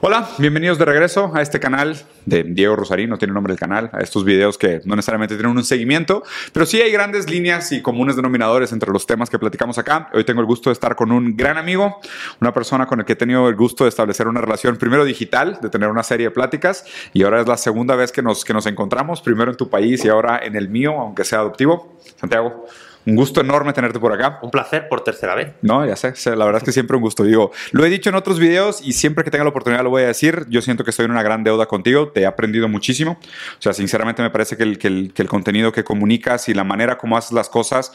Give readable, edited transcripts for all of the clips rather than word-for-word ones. Hola, bienvenidos de regreso a este canal de Diego Rosarín, no tiene nombre el canal, a estos videos que no necesariamente tienen un seguimiento, pero sí hay grandes líneas y comunes denominadores entre los temas que platicamos acá. Hoy tengo el gusto de estar con un gran amigo, una persona con la que he tenido el gusto de establecer una relación primero digital, de tener una serie de pláticas, y ahora es la segunda vez que nos encontramos, primero en tu país y ahora en el mío, aunque sea adoptivo. Santiago, un gusto enorme tenerte por acá. Un placer por tercera vez. No, ya sé, la verdad es que siempre un gusto. Digo, lo he dicho en otros videos y siempre que tenga la oportunidad lo voy a decir. Yo siento que estoy en una gran deuda contigo. Te he aprendido muchísimo. O sea, sinceramente me parece que el contenido que comunicas y la manera como haces las cosas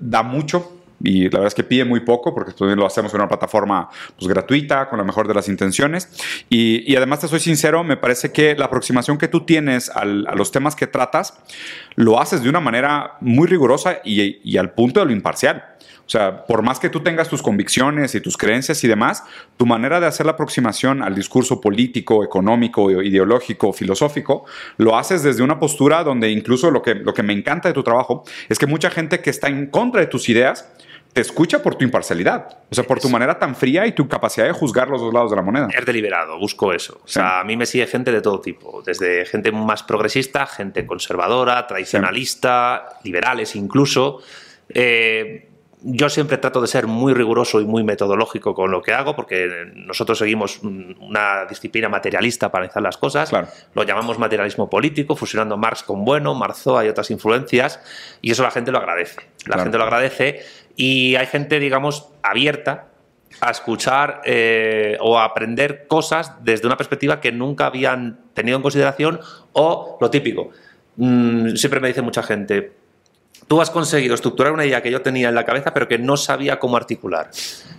da mucho. Y la verdad es que pide muy poco, porque lo hacemos en una plataforma pues, gratuita, con la mejor de las intenciones. Y además, te soy sincero, me parece que la aproximación que tú tienes a los temas que tratas, lo haces de una manera muy rigurosa y al punto de lo imparcial. O sea, por más que tú tengas tus convicciones y tus creencias y demás, tu manera de hacer la aproximación al discurso político, económico, ideológico, filosófico, lo haces desde una postura donde incluso lo que me encanta de tu trabajo es que mucha gente que está en contra de tus ideas te escucha por tu imparcialidad, o sea, por tu manera tan fría y tu capacidad de juzgar los dos lados de la moneda. Es deliberado, busco eso. O sea, sí. A mí me sigue gente de todo tipo, desde gente más progresista, gente conservadora, tradicionalista, sí, liberales incluso. Yo siempre trato de ser muy riguroso y muy metodológico con lo que hago, porque nosotros seguimos una disciplina materialista para analizar las cosas. Claro. Lo llamamos materialismo político, fusionando Marx con Bueno, Marzoa y otras influencias, y eso la gente lo agradece. La gente lo agradece y hay gente, digamos, abierta a escuchar o a aprender cosas desde una perspectiva que nunca habían tenido en consideración, o lo típico. Siempre me dice mucha gente: tú has conseguido estructurar una idea que yo tenía en la cabeza pero que no sabía cómo articular.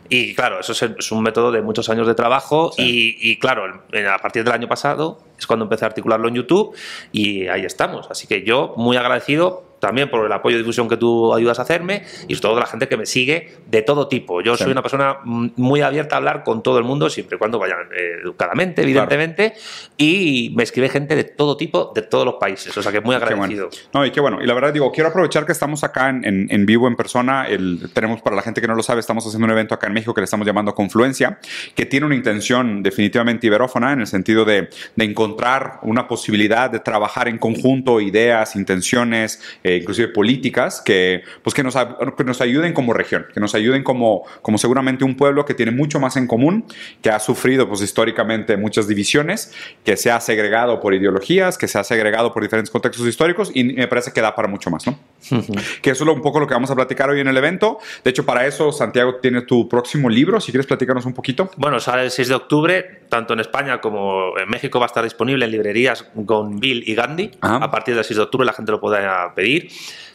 Y claro, eso es un método de muchos años de trabajo, sí. Y claro, a partir del año pasado es cuando empecé a articularlo en YouTube y ahí estamos. Así que yo muy agradecido también por el apoyo de difusión que tú ayudas a hacerme y sobre todo de la gente que me sigue de todo tipo. Yo soy una persona muy abierta a hablar con todo el mundo, siempre y cuando vayan educadamente, evidentemente, y me escribe gente de todo tipo, de todos los países, o sea que muy agradecido. Qué bueno. No, y qué bueno, y la verdad digo, quiero aprovechar que estamos acá en vivo, en persona. Tenemos, para la gente que no lo sabe, estamos haciendo un evento acá en México que le estamos llamando Confluencia, que tiene una intención definitivamente iberófona, en el sentido de encontrar una posibilidad de trabajar en conjunto ideas, intenciones, inclusive políticas que nos ayuden como región, que nos ayuden como seguramente un pueblo que tiene mucho más en común, que ha sufrido pues históricamente muchas divisiones, que se ha segregado por ideologías, que se ha segregado por diferentes contextos históricos, y me parece que da para mucho más, ¿no? Uh-huh. Que eso es un poco lo que vamos a platicar hoy en el evento. De hecho, para eso, Santiago, tiene tu próximo libro, si quieres platicarnos un poquito. Bueno, sale el 6 de octubre, tanto en España como en México va a estar disponible en librerías Gonvill y Gandhi. Ajá. A partir del 6 de octubre la gente lo podrá pedir.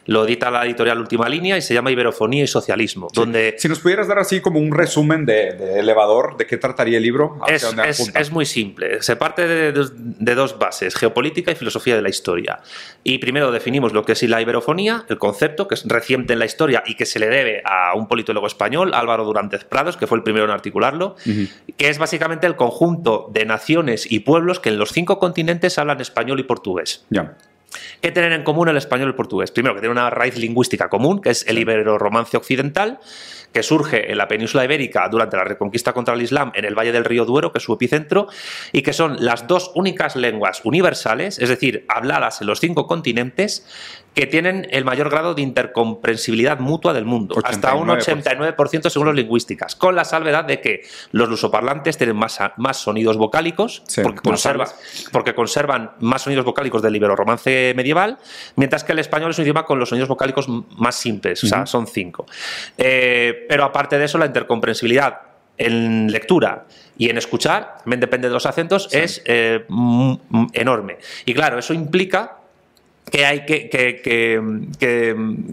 Lo edita la editorial Última Línea y se llama Iberofonía y Socialismo. Sí. Donde, si nos pudieras dar así como un resumen de elevador, ¿de qué trataría el libro? Es muy simple. Se parte de dos bases: geopolítica y filosofía de la historia. Y primero definimos lo que es la iberofonía, el concepto, que es reciente en la historia y que se le debe a un politólogo español, Álvaro Durántez Prados, que fue el primero en articularlo, que es básicamente el conjunto de naciones y pueblos que en los 5 continentes hablan español y portugués. Ya. ¿Qué tienen en común el español y el portugués? Primero, que tienen una raíz lingüística común, que es el ibero-romance occidental, que surge en la península ibérica durante la reconquista contra el Islam en el valle del río Duero, que es su epicentro, y que son las dos únicas lenguas universales, es decir, habladas en los 5 continentes, que tienen el mayor grado de intercomprensibilidad mutua del mundo, 89%. Hasta un 89% según los lingüísticas, con la salvedad de que los lusoparlantes tienen más sonidos vocálicos, sí, porque conservan más sonidos vocálicos del ibero-romance medieval, mientras que el español es un idioma con los sonidos vocálicos más simples, o sea, son 5. Pero aparte de eso, la intercomprensibilidad en lectura y en escuchar, también depende de los acentos, es enorme. Y claro, eso implica que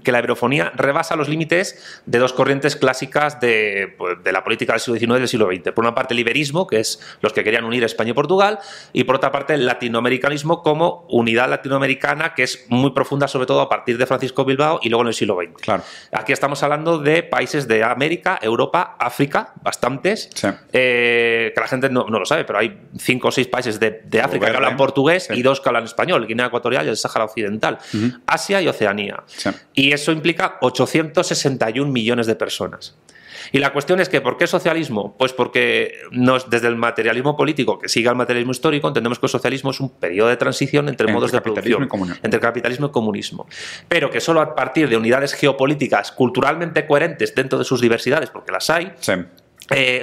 la iberofonía rebasa los límites de dos corrientes clásicas de la política del siglo XIX y del siglo XX. Por una parte, el iberismo, que es los que querían unir España y Portugal, y por otra parte, el latinoamericanismo como unidad latinoamericana, que es muy profunda, sobre todo a partir de Francisco Bilbao y luego en el siglo XX. Claro. Aquí estamos hablando de países de América, Europa, África, bastantes, sí, que la gente no lo sabe, pero hay 5 o 6 países de África que hablan portugués, sí, y 2 que hablan español, Guinea Ecuatorial y el Sahara Occidental. Asia y Oceanía. Sí. Y eso implica 861 millones de personas. Y la cuestión es que, ¿por qué socialismo? Pues porque nos, desde el materialismo político, que sigue al materialismo histórico, entendemos que el socialismo es un periodo de transición entre modos de producción, entre capitalismo y comunismo. Pero que solo a partir de unidades geopolíticas culturalmente coherentes dentro de sus diversidades, porque las hay, sí.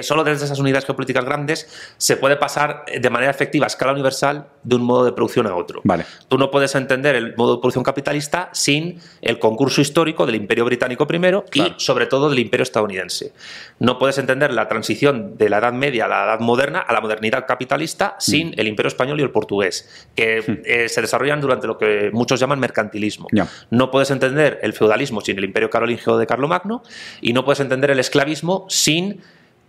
Solo desde esas unidades geopolíticas grandes se puede pasar de manera efectiva a escala universal de un modo de producción a otro. Vale. Tú no puedes entender el modo de producción capitalista sin el concurso histórico del Imperio Británico primero, claro, y sobre todo del Imperio Estadounidense. No puedes entender la transición de la Edad Media a la Edad Moderna, a la modernidad capitalista, sin el Imperio Español y el Portugués, que se desarrollan durante lo que muchos llaman mercantilismo. Yeah. No puedes entender el feudalismo sin el Imperio Carolingio de Carlomagno, y no puedes entender el esclavismo sin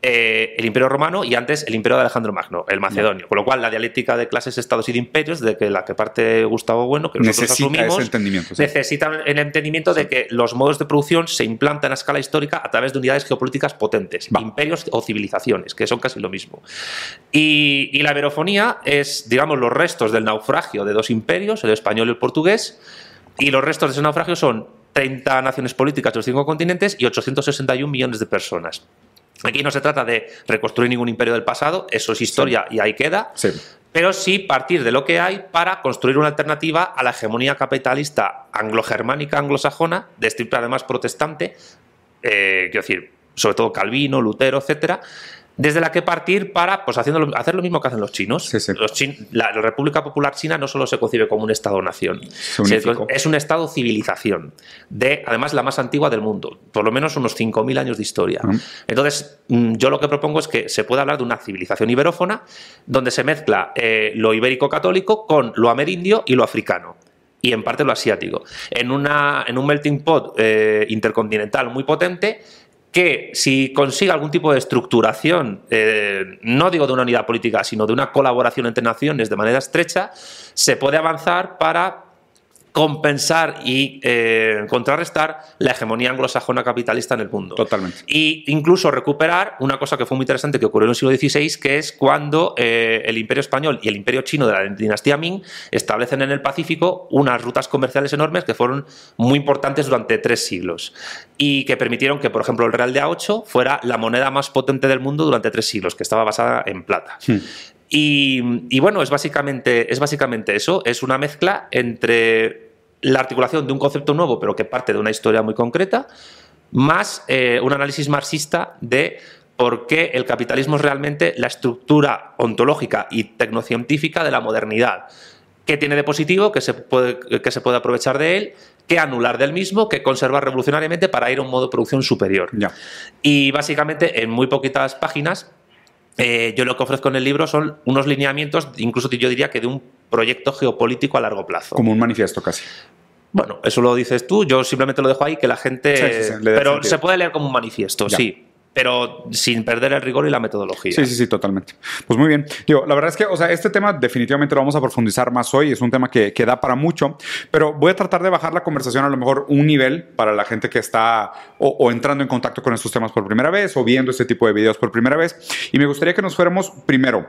el Imperio Romano y antes el Imperio de Alejandro Magno, el macedonio. Con lo cual, la dialéctica de clases, estados y de imperios, de que la que parte Gustavo Bueno, que nosotros asumimos, necesita el entendimiento de que los modos de producción se implantan a escala histórica a través de unidades geopolíticas potentes, imperios o civilizaciones, que son casi lo mismo. Y la iberofonía es, digamos, los restos del naufragio de dos imperios, el español y el portugués, y los restos de ese naufragio son 30 naciones políticas de los 5 continentes y 861 millones de personas. Aquí no se trata de reconstruir ningún imperio del pasado, eso es historia y ahí queda, pero sí partir de lo que hay para construir una alternativa a la hegemonía capitalista anglo-germánica, anglosajona, de estirpe además protestante, quiero decir, sobre todo Calvino, Lutero, etcétera, desde la que partir para hacer lo mismo que hacen los chinos. La República Popular China no solo se concibe como un Estado-nación, es un Estado-civilización, además la más antigua del mundo, por lo menos unos 5.000 años de historia. Entonces, yo lo que propongo es que se pueda hablar de una civilización iberófona donde se mezcla lo ibérico-católico con lo amerindio y lo africano, y en parte lo asiático, en un melting pot intercontinental muy potente, que si consigue algún tipo de estructuración, no digo de una unidad política, sino de una colaboración entre naciones de manera estrecha, se puede avanzar para compensar y contrarrestar la hegemonía anglosajona capitalista en el mundo. Totalmente. Y incluso recuperar una cosa que fue muy interesante que ocurrió en el siglo XVI, que es cuando el Imperio Español y el Imperio Chino de la dinastía Ming establecen en el Pacífico unas rutas comerciales enormes que fueron muy importantes durante 3 siglos y que permitieron que, por ejemplo, el real de A8 fuera la moneda más potente del mundo durante 3 siglos, que estaba basada en plata. Y bueno, es básicamente eso, es una mezcla entre la articulación de un concepto nuevo, pero que parte de una historia muy concreta, más un análisis marxista de por qué el capitalismo es realmente la estructura ontológica y tecnocientífica de la modernidad. ¿Qué tiene de positivo? ¿Qué se puede aprovechar de él? ¿Qué anular del mismo? ¿Qué conservar revolucionariamente para ir a un modo de producción superior? Ya. Y básicamente, en muy poquitas páginas, yo lo que ofrezco en el libro son unos lineamientos, incluso yo diría que de un proyecto geopolítico a largo plazo. Como un manifiesto casi. Bueno, eso lo dices tú, yo simplemente lo dejo ahí, que la gente... pero sentido. Se puede leer como un manifiesto, sí, pero sin perder el rigor y la metodología. Sí, totalmente. Pues muy bien. Digo, la verdad es que, o sea, este tema definitivamente lo vamos a profundizar más hoy, es un tema que da para mucho, pero voy a tratar de bajar la conversación a lo mejor un nivel para la gente que está o entrando en contacto con estos temas por primera vez o viendo este tipo de videos por primera vez. Y me gustaría que nos fuéramos primero...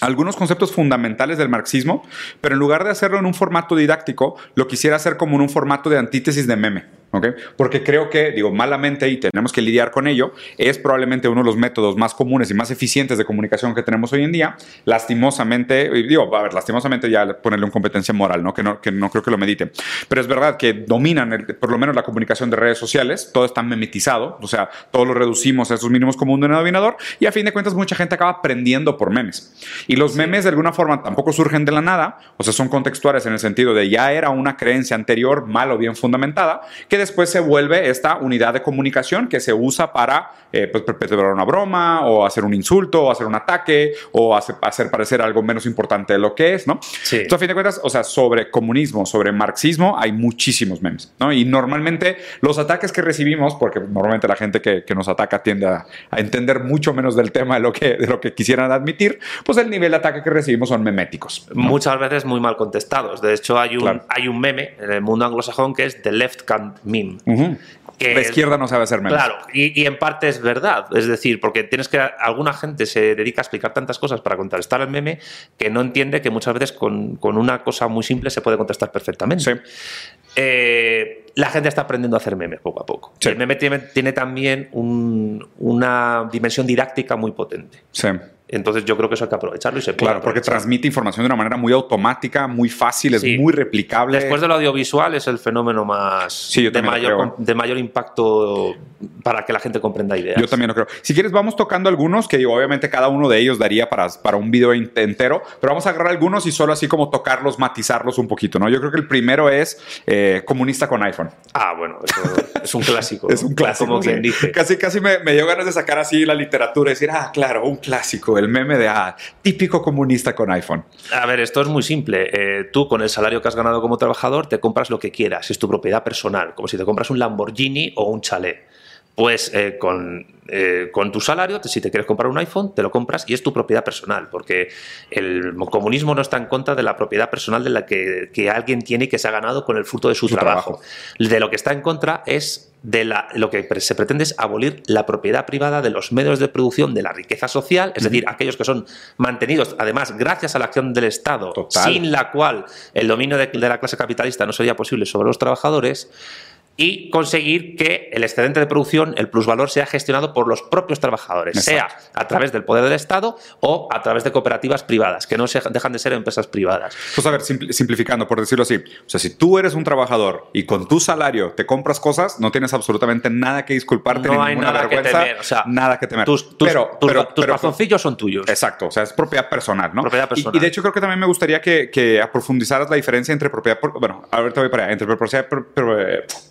algunos conceptos fundamentales del marxismo, pero en lugar de hacerlo en un formato didáctico, lo quisiera hacer como en un formato de antítesis de meme, ¿ok? Porque creo que, digo, malamente, y tenemos que lidiar con ello, es probablemente uno de los métodos más comunes y más eficientes de comunicación que tenemos hoy en día. Lastimosamente, digo, a ver, lastimosamente ya ponerle una competencia moral, ¿no? Que no creo que lo mediten. Pero es verdad que dominan, por lo menos, la comunicación de redes sociales, todo está memetizado, o sea, todo lo reducimos a esos mínimos como un denominador, y a fin de cuentas mucha gente acaba aprendiendo por memes. Y los memes de alguna forma tampoco surgen de la nada, o sea, son contextuales en el sentido de ya era una creencia anterior, mal o bien fundamentada, que después se vuelve esta unidad de comunicación que se usa para perpetrar una broma o hacer un insulto o hacer un ataque o hacer parecer algo menos importante de lo que es, ¿no? Sí. Entonces, a fin de cuentas, o sea, sobre comunismo, sobre marxismo, hay muchísimos memes, ¿no? Y normalmente los ataques que recibimos, porque normalmente la gente que nos ataca tiende a entender mucho menos del tema de lo que quisieran admitir, pues el nivel de ataque que recibimos son meméticos, ¿no? Muchas veces muy mal contestados. De hecho, hay un meme en el mundo anglosajón que es The Left Can't meme. La izquierda no sabe hacer memes. Claro, y en parte es verdad. Es decir, porque tienes que... Alguna gente se dedica a explicar tantas cosas para contrarrestar el meme que no entiende que muchas veces con una cosa muy simple se puede contestar perfectamente. Sí. La gente está aprendiendo a hacer memes poco a poco. Sí. El meme tiene también una dimensión didáctica muy potente. Sí. Entonces yo creo que eso hay que aprovecharlo y se puede aprovechar. Claro, porque transmite información de una manera muy automática, muy fácil, es muy replicable. Después del audiovisual es el fenómeno más de mayor impacto para que la gente comprenda ideas. Yo también lo creo. Si quieres vamos tocando algunos, que digo, obviamente cada uno de ellos daría para un video entero, pero vamos a agarrar algunos y solo así como tocarlos, matizarlos un poquito, ¿no? Yo creo que el primero es comunista con iPhone. Ah, bueno, eso es un clásico. Es un clásico, como quien dice. Casi me dio ganas de sacar así la literatura y decir, ah, claro, un clásico. El meme de típico comunista con iPhone. A ver, esto es muy simple. Tú, con el salario que has ganado como trabajador, te compras lo que quieras. Es tu propiedad personal, como si te compras un Lamborghini o un chalet. Pues con tu salario, si te quieres comprar un iPhone, te lo compras y es tu propiedad personal, porque el comunismo no está en contra de la propiedad personal de la que alguien tiene y que se ha ganado con el fruto de su trabajo. De lo que está en contra es lo que se pretende es abolir la propiedad privada de los medios de producción de la riqueza social, es decir, aquellos que son mantenidos, además, gracias a la acción del Estado, sin la cual el dominio de la clase capitalista no sería posible sobre los trabajadores, y conseguir que el excedente de producción, el plusvalor, sea gestionado por los propios trabajadores, sea a través del poder del Estado o a través de cooperativas privadas, que no dejan de ser empresas privadas. Pues a ver, simplificando, por decirlo así, o sea, si tú eres un trabajador y con tu salario te compras cosas, no tienes absolutamente nada que disculparte, no hay ninguna vergüenza, nada que temer. Tus razoncillos son tuyos. Exacto, o sea, es propiedad personal, ¿no? Propiedad personal. Y de hecho creo que también me gustaría que aprofundizaras la diferencia entre propiedad... Bueno, ahorita voy para allá, entre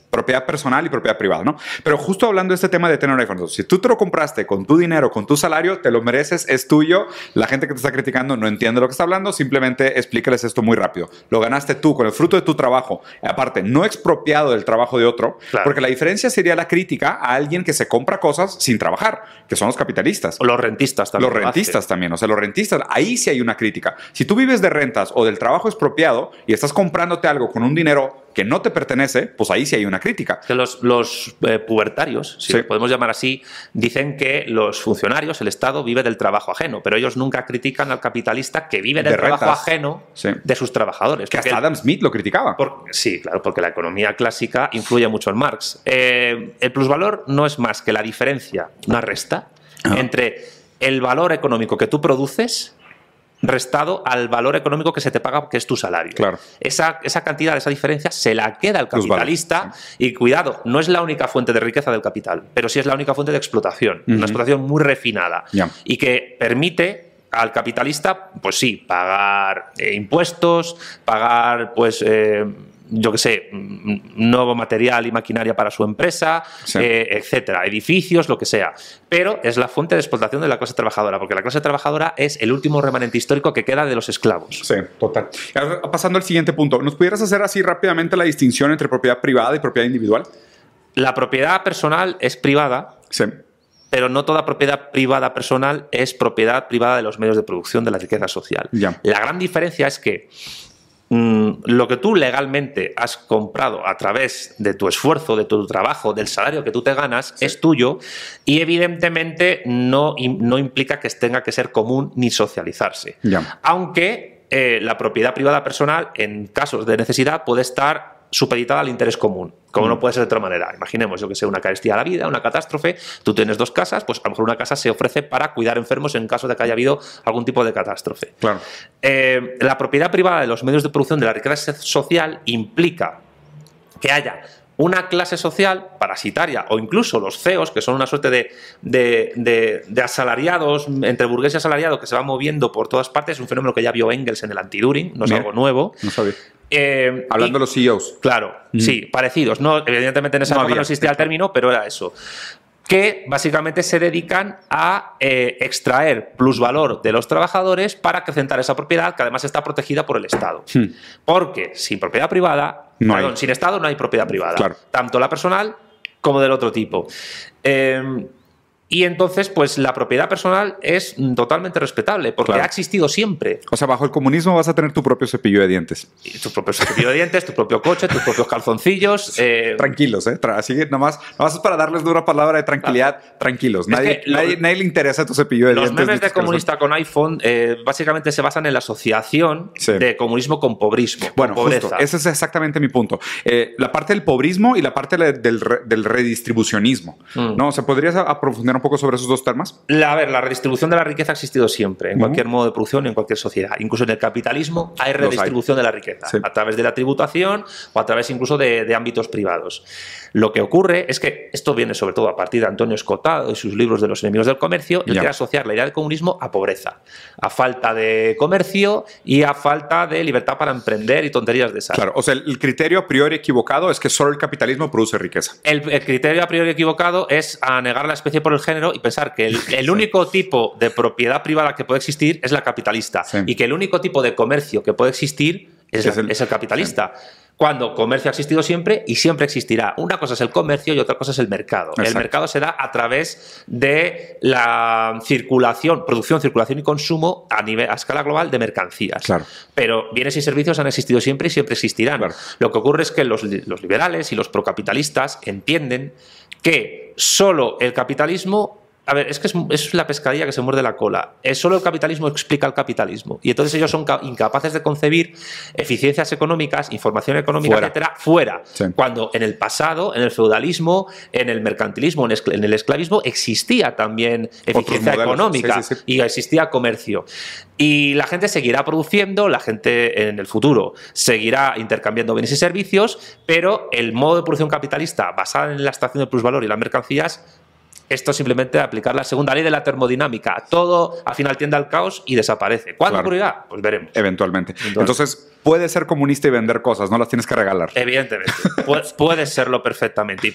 propiedad personal y propiedad privada, ¿no? Pero justo hablando de este tema de tener un iPhone, si tú te lo compraste con tu dinero, con tu salario, te lo mereces, es tuyo. La gente que te está criticando no entiende lo que está hablando, simplemente explícales esto muy rápido. Lo ganaste tú con el fruto de tu trabajo, aparte, no expropiado del trabajo de otro, porque la diferencia sería la crítica a alguien que se compra cosas sin trabajar, que son los capitalistas. O los rentistas también. Los rentistas también, o sea, los rentistas, ahí sí hay una crítica. Si tú vives de rentas o del trabajo expropiado y estás comprándote algo con un dinero que no te pertenece, pues ahí sí hay una crítica. Que los pubertarios, si podemos llamar así, dicen que los funcionarios, el Estado, vive del trabajo ajeno, pero ellos nunca critican al capitalista que vive del trabajo ajeno de sus trabajadores. Que hasta Adam Smith lo criticaba. Sí, claro, porque la economía clásica influye mucho en Marx. El plusvalor no es más que la diferencia, una resta, entre el valor económico que tú produces restado al valor económico que se te paga, que es tu salario. Claro. Esa cantidad, esa diferencia, se la queda el capitalista. Y cuidado, no es la única fuente de riqueza del capital, pero sí es la única fuente de explotación. Una explotación muy refinada y que permite al capitalista, pues sí, pagar impuestos, pagar, pues... yo qué sé, nuevo material y maquinaria para su empresa, etcétera, edificios, lo que sea. Pero es la fuente de explotación de la clase trabajadora, porque la clase trabajadora es el último remanente histórico que queda de los esclavos. Sí, total. Ahora, pasando al siguiente punto, ¿nos pudieras hacer así rápidamente la distinción entre propiedad privada y propiedad individual? La propiedad personal es privada, pero no toda propiedad privada personal es propiedad privada de los medios de producción de la riqueza social. La gran diferencia es que lo que tú legalmente has comprado a través de tu esfuerzo, de tu trabajo, del salario que tú te ganas, es tuyo y evidentemente no implica que tenga que ser común ni socializarse. Aunque la propiedad privada personal, en casos de necesidad, puede estar supeditada al interés común, como no puede ser de otra manera. Imaginemos, yo que sé, una carestía a la vida, una catástrofe, tú tienes dos casas, pues a lo mejor una casa se ofrece para cuidar enfermos en caso de que haya habido algún tipo de catástrofe. La propiedad privada de los medios de producción de la riqueza social implica que haya una clase social parasitaria o incluso los CEOs, que son una suerte de asalariados, entre burgués y asalariado, que se va moviendo por todas partes. Es un fenómeno que ya vio Engels en el anti-Düring, no es algo nuevo. No sabía. Hablando de los CEOs. Claro, sí, parecidos. No, evidentemente en esa época no existía el término, pero era eso. Que básicamente se dedican a extraer plusvalor de los trabajadores para acrecentar esa propiedad, que además está protegida por el Estado. Porque sin propiedad privada, sin Estado no hay propiedad privada. Tanto la personal como del otro tipo. Y entonces, pues la propiedad personal es totalmente respetable, porque claro, ha existido siempre. O sea, bajo el comunismo vas a tener tu propio cepillo de dientes. Y tu propio cepillo de dientes, tu propio coche, tus propios calzoncillos. Tranquilos, ¿eh? Así que nomás para darles una palabra de tranquilidad, claro, tranquilos. Nadie le interesa tu cepillo de dientes. Los memes de comunista con iPhone básicamente se basan en la asociación de comunismo con pobrismo. Bueno, con pobreza. Justo, ese es exactamente mi punto. La parte del pobrismo y la parte del redistribucionismo. ¿No? O sea, ¿podrías aprofundar un poco sobre esos dos temas? A ver, la redistribución de la riqueza ha existido siempre, en cualquier modo de producción y en cualquier sociedad. Incluso en el capitalismo hay redistribución de la riqueza, a través de la tributación o a través incluso de ámbitos privados. Lo que ocurre es que esto viene sobre todo a partir de Antonio Escotado y sus libros de los enemigos del comercio, el que asociar la idea del comunismo a pobreza, a falta de comercio y a falta de libertad para emprender y tonterías de esas. Claro, o sea, el criterio a priori equivocado es que solo el capitalismo produce riqueza. El criterio a priori equivocado es anegar la especie por el género y pensar que el único tipo de propiedad privada que puede existir es la capitalista y que el único tipo de comercio que puede existir es el capitalista. Cuando comercio ha existido siempre y siempre existirá. Una cosa es el comercio y otra cosa es el mercado. Exacto. El mercado se da a través de la circulación, producción, circulación y consumo a escala global de mercancías. Claro. Pero bienes y servicios han existido siempre y siempre existirán. Claro. Lo que ocurre es que los liberales y los procapitalistas entienden que solo el capitalismo... A ver, es que es la pescadilla que se muerde la cola. Solo el capitalismo explica el capitalismo. Y entonces ellos son incapaces de concebir eficiencias económicas, información económica, etcétera, fuera. Sí. Cuando en el pasado, en el feudalismo, en el mercantilismo, en el esclavismo, existía también eficiencia económica y existía comercio. Y la gente seguirá produciendo, la gente en el futuro seguirá intercambiando bienes y servicios, pero el modo de producción capitalista basado en la extracción de plusvalor y las mercancías... Esto es simplemente aplicar la segunda ley de la termodinámica. Todo al final tiende al caos y desaparece. ¿Cuándo ocurrirá? Pues veremos. Eventualmente. Entonces, puedes ser comunista y vender cosas, no las tienes que regalar. Evidentemente. Puedes serlo perfectamente. Y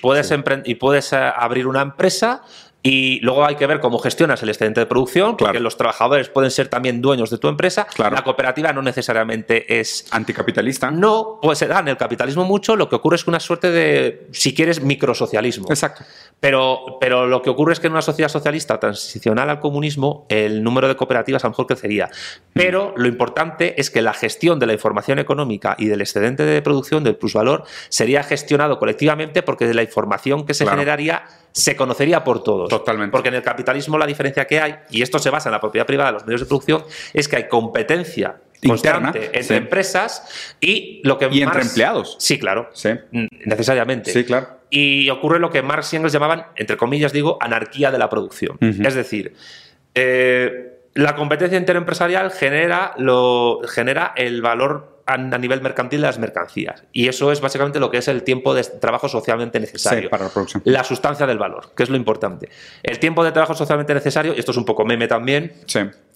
puedes abrir una empresa... Y luego hay que ver cómo gestionas el excedente de producción, porque los trabajadores pueden ser también dueños de tu empresa. Claro. La cooperativa no necesariamente es... ¿Anticapitalista? No, pues se da en el capitalismo mucho. Lo que ocurre es que una suerte de, si quieres, microsocialismo. Exacto. Pero lo que ocurre es que en una sociedad socialista transicional al comunismo, el número de cooperativas a lo mejor crecería. Pero lo importante es que la gestión de la información económica y del excedente de producción, del plusvalor, sería gestionado colectivamente porque de la información que se generaría... se conocería por todos. Totalmente. Porque en el capitalismo la diferencia que hay, y esto se basa en la propiedad privada de los medios de producción, es que hay competencia interna entre empresas y lo que y Marx, entre empleados. Sí, claro. Sí. Necesariamente. Sí, claro. Y ocurre lo que Marx y Engels llamaban, entre comillas digo, anarquía de la producción. Es decir, la competencia interempresarial genera el valor a nivel mercantil de las mercancías. Y eso es básicamente lo que es el tiempo de trabajo socialmente necesario. Sí, para la producción. La sustancia del valor, que es lo importante. El tiempo de trabajo socialmente necesario, y esto es un poco meme también,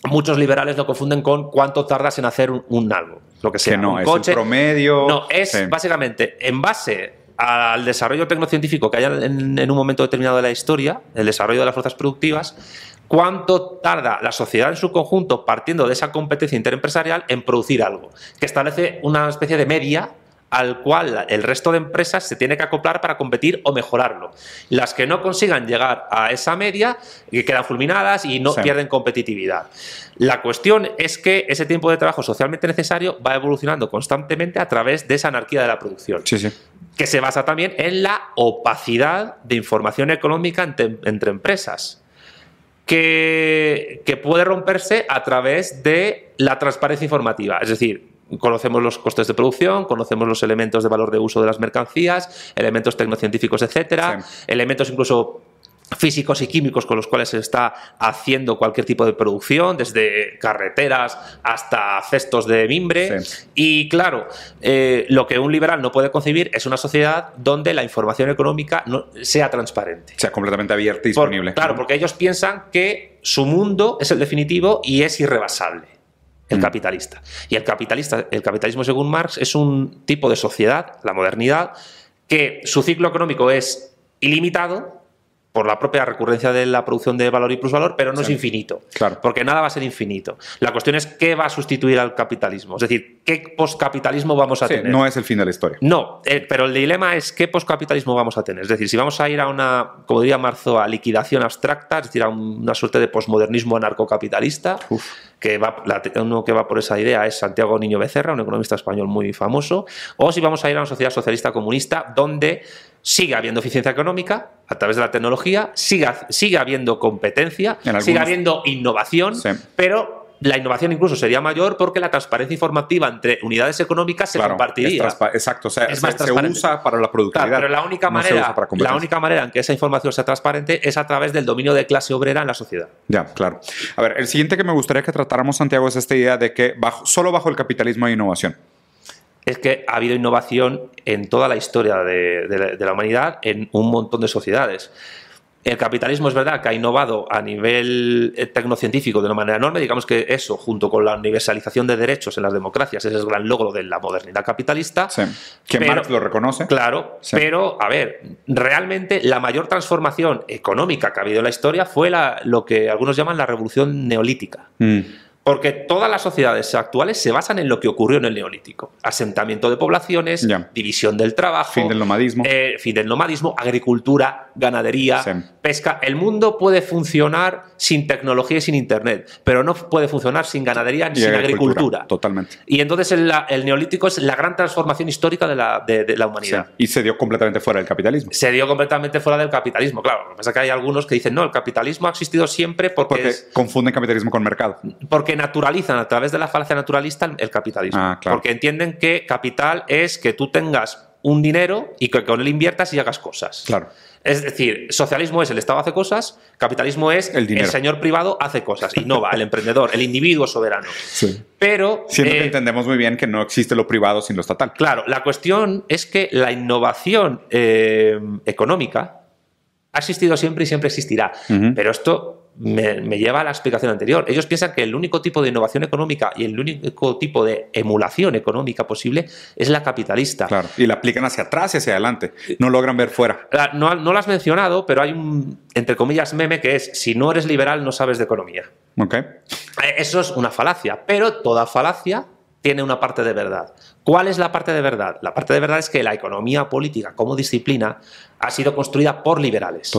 muchos liberales lo confunden con cuánto tardas en hacer un algo, lo que sea. Que no, un coche, es el promedio. No, es básicamente en base... al desarrollo tecnocientífico que haya en un momento determinado de la historia, el desarrollo de las fuerzas productivas, cuánto tarda la sociedad en su conjunto, partiendo de esa competencia interempresarial, en producir algo, que establece una especie de media al cual el resto de empresas se tiene que acoplar para competir o mejorarlo. Las que no consigan llegar a esa media quedan fulminadas y no pierden competitividad. La cuestión es que ese tiempo de trabajo socialmente necesario va evolucionando constantemente a través de esa anarquía de la producción. Sí, sí. Que se basa también en la opacidad de información económica entre empresas, que puede romperse a través de la transparencia informativa. Es decir, conocemos los costes de producción, conocemos los elementos de valor de uso de las mercancías, elementos tecnocientíficos, etcétera, elementos incluso físicos y químicos con los cuales se está haciendo cualquier tipo de producción, desde carreteras hasta cestos de mimbre. Y claro, lo que un liberal no puede concebir es una sociedad donde la información económica no sea transparente. O sea, completamente abierta y disponible. Claro, porque ellos piensan que su mundo es el definitivo y es irrebasable. El capitalista. Y el capitalismo, según Marx, es un tipo de sociedad, la modernidad, que su ciclo económico es ilimitado, por la propia recurrencia de la producción de valor y plusvalor, pero no es infinito, porque nada va a ser infinito. La cuestión es qué va a sustituir al capitalismo, es decir, qué poscapitalismo vamos a tener. No es el fin de la historia. No, pero el dilema es qué poscapitalismo vamos a tener, es decir, si vamos a ir a una, como diría Marzoa, a liquidación abstracta, es decir, a una suerte de posmodernismo anarcocapitalista, que va, uno que va por esa idea es Santiago Niño Becerra, un economista español muy famoso, o si vamos a ir a una sociedad socialista comunista donde sigue habiendo eficiencia económica a través de la tecnología, sigue habiendo competencia, sigue habiendo innovación, pero la innovación incluso sería mayor porque la transparencia informativa entre unidades económicas se compartiría. Exacto, o sea, se usa para la productividad. Pero la única manera en que esa información sea transparente es a través del dominio de clase obrera en la sociedad. Ya, claro. A ver, el siguiente que me gustaría que tratáramos, Santiago, es esta idea de que solo bajo el capitalismo hay innovación. Es que ha habido innovación en toda la historia de la humanidad, en un montón de sociedades. El capitalismo es verdad que ha innovado a nivel tecnocientífico de una manera enorme, digamos que eso, junto con la universalización de derechos en las democracias, ese es el gran logro de la modernidad capitalista. Que Marx lo reconoce. Claro, pero, a ver, realmente la mayor transformación económica que ha habido en la historia fue lo que algunos llaman la revolución neolítica. Porque todas las sociedades actuales se basan en lo que ocurrió en el Neolítico. Asentamiento de poblaciones, división del trabajo, fin del nomadismo, agricultura, ganadería, pesca. El mundo puede funcionar sin tecnología y sin internet, pero no puede funcionar sin ganadería ni sin agricultura. Totalmente. Y entonces el Neolítico es la gran transformación histórica de la humanidad. Y se dio completamente fuera del capitalismo. Se dio completamente fuera del capitalismo, claro. Lo que pasa es que hay algunos que dicen, no, el capitalismo ha existido siempre porque confunden capitalismo con mercado. Porque naturalizan a través de la falacia naturalista el capitalismo. Porque entienden que capital es que tú tengas un dinero y que con él inviertas y hagas cosas. Es decir, socialismo es el Estado hace cosas, capitalismo es el señor privado hace cosas, innova, el emprendedor, el individuo soberano. Pero siento que entendemos muy bien que no existe lo privado sin lo estatal. Claro, la cuestión es que la innovación económica ha existido siempre y siempre existirá. Pero esto me lleva a la explicación anterior. Ellos piensan que el único tipo de innovación económica y el único tipo de emulación económica posible es la capitalista. Y la aplican hacia atrás y hacia adelante. No logran ver fuera. No lo has mencionado, pero hay un, entre comillas, meme que es, si no eres liberal no sabes de economía. Eso es una falacia, pero toda falacia tiene una parte de verdad. ¿Cuál es la parte de verdad? La parte de verdad es que la economía política como disciplina ha sido construida por liberales.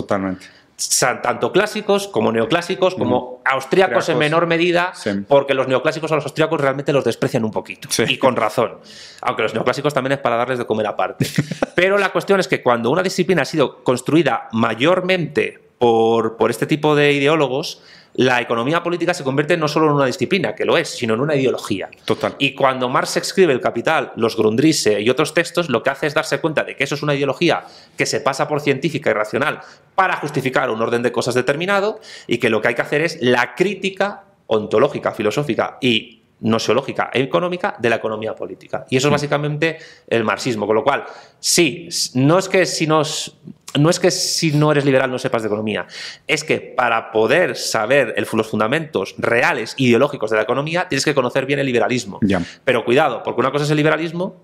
Tanto clásicos como neoclásicos, como austríacos en menor medida, porque los neoclásicos a los austríacos realmente los desprecian un poquito, y con razón. Aunque los neoclásicos también es para darles de comer aparte. Pero la cuestión es que cuando una disciplina ha sido construida mayormente por este tipo de ideólogos, la economía política se convierte no solo en una disciplina, que lo es, sino en una ideología. Y cuando Marx escribe El Capital, los Grundrisse y otros textos, lo que hace es darse cuenta de que eso es una ideología que se pasa por científica y racional para justificar un orden de cosas determinado, y que lo que hay que hacer es la crítica ontológica, filosófica y nociológica e económica de la economía política. Y eso es básicamente el marxismo. Con lo cual, sí, no es que si no eres liberal no sepas de economía, es que para poder saber los fundamentos reales, ideológicos de la economía, tienes que conocer bien el liberalismo. Pero cuidado, porque una cosa es el liberalismo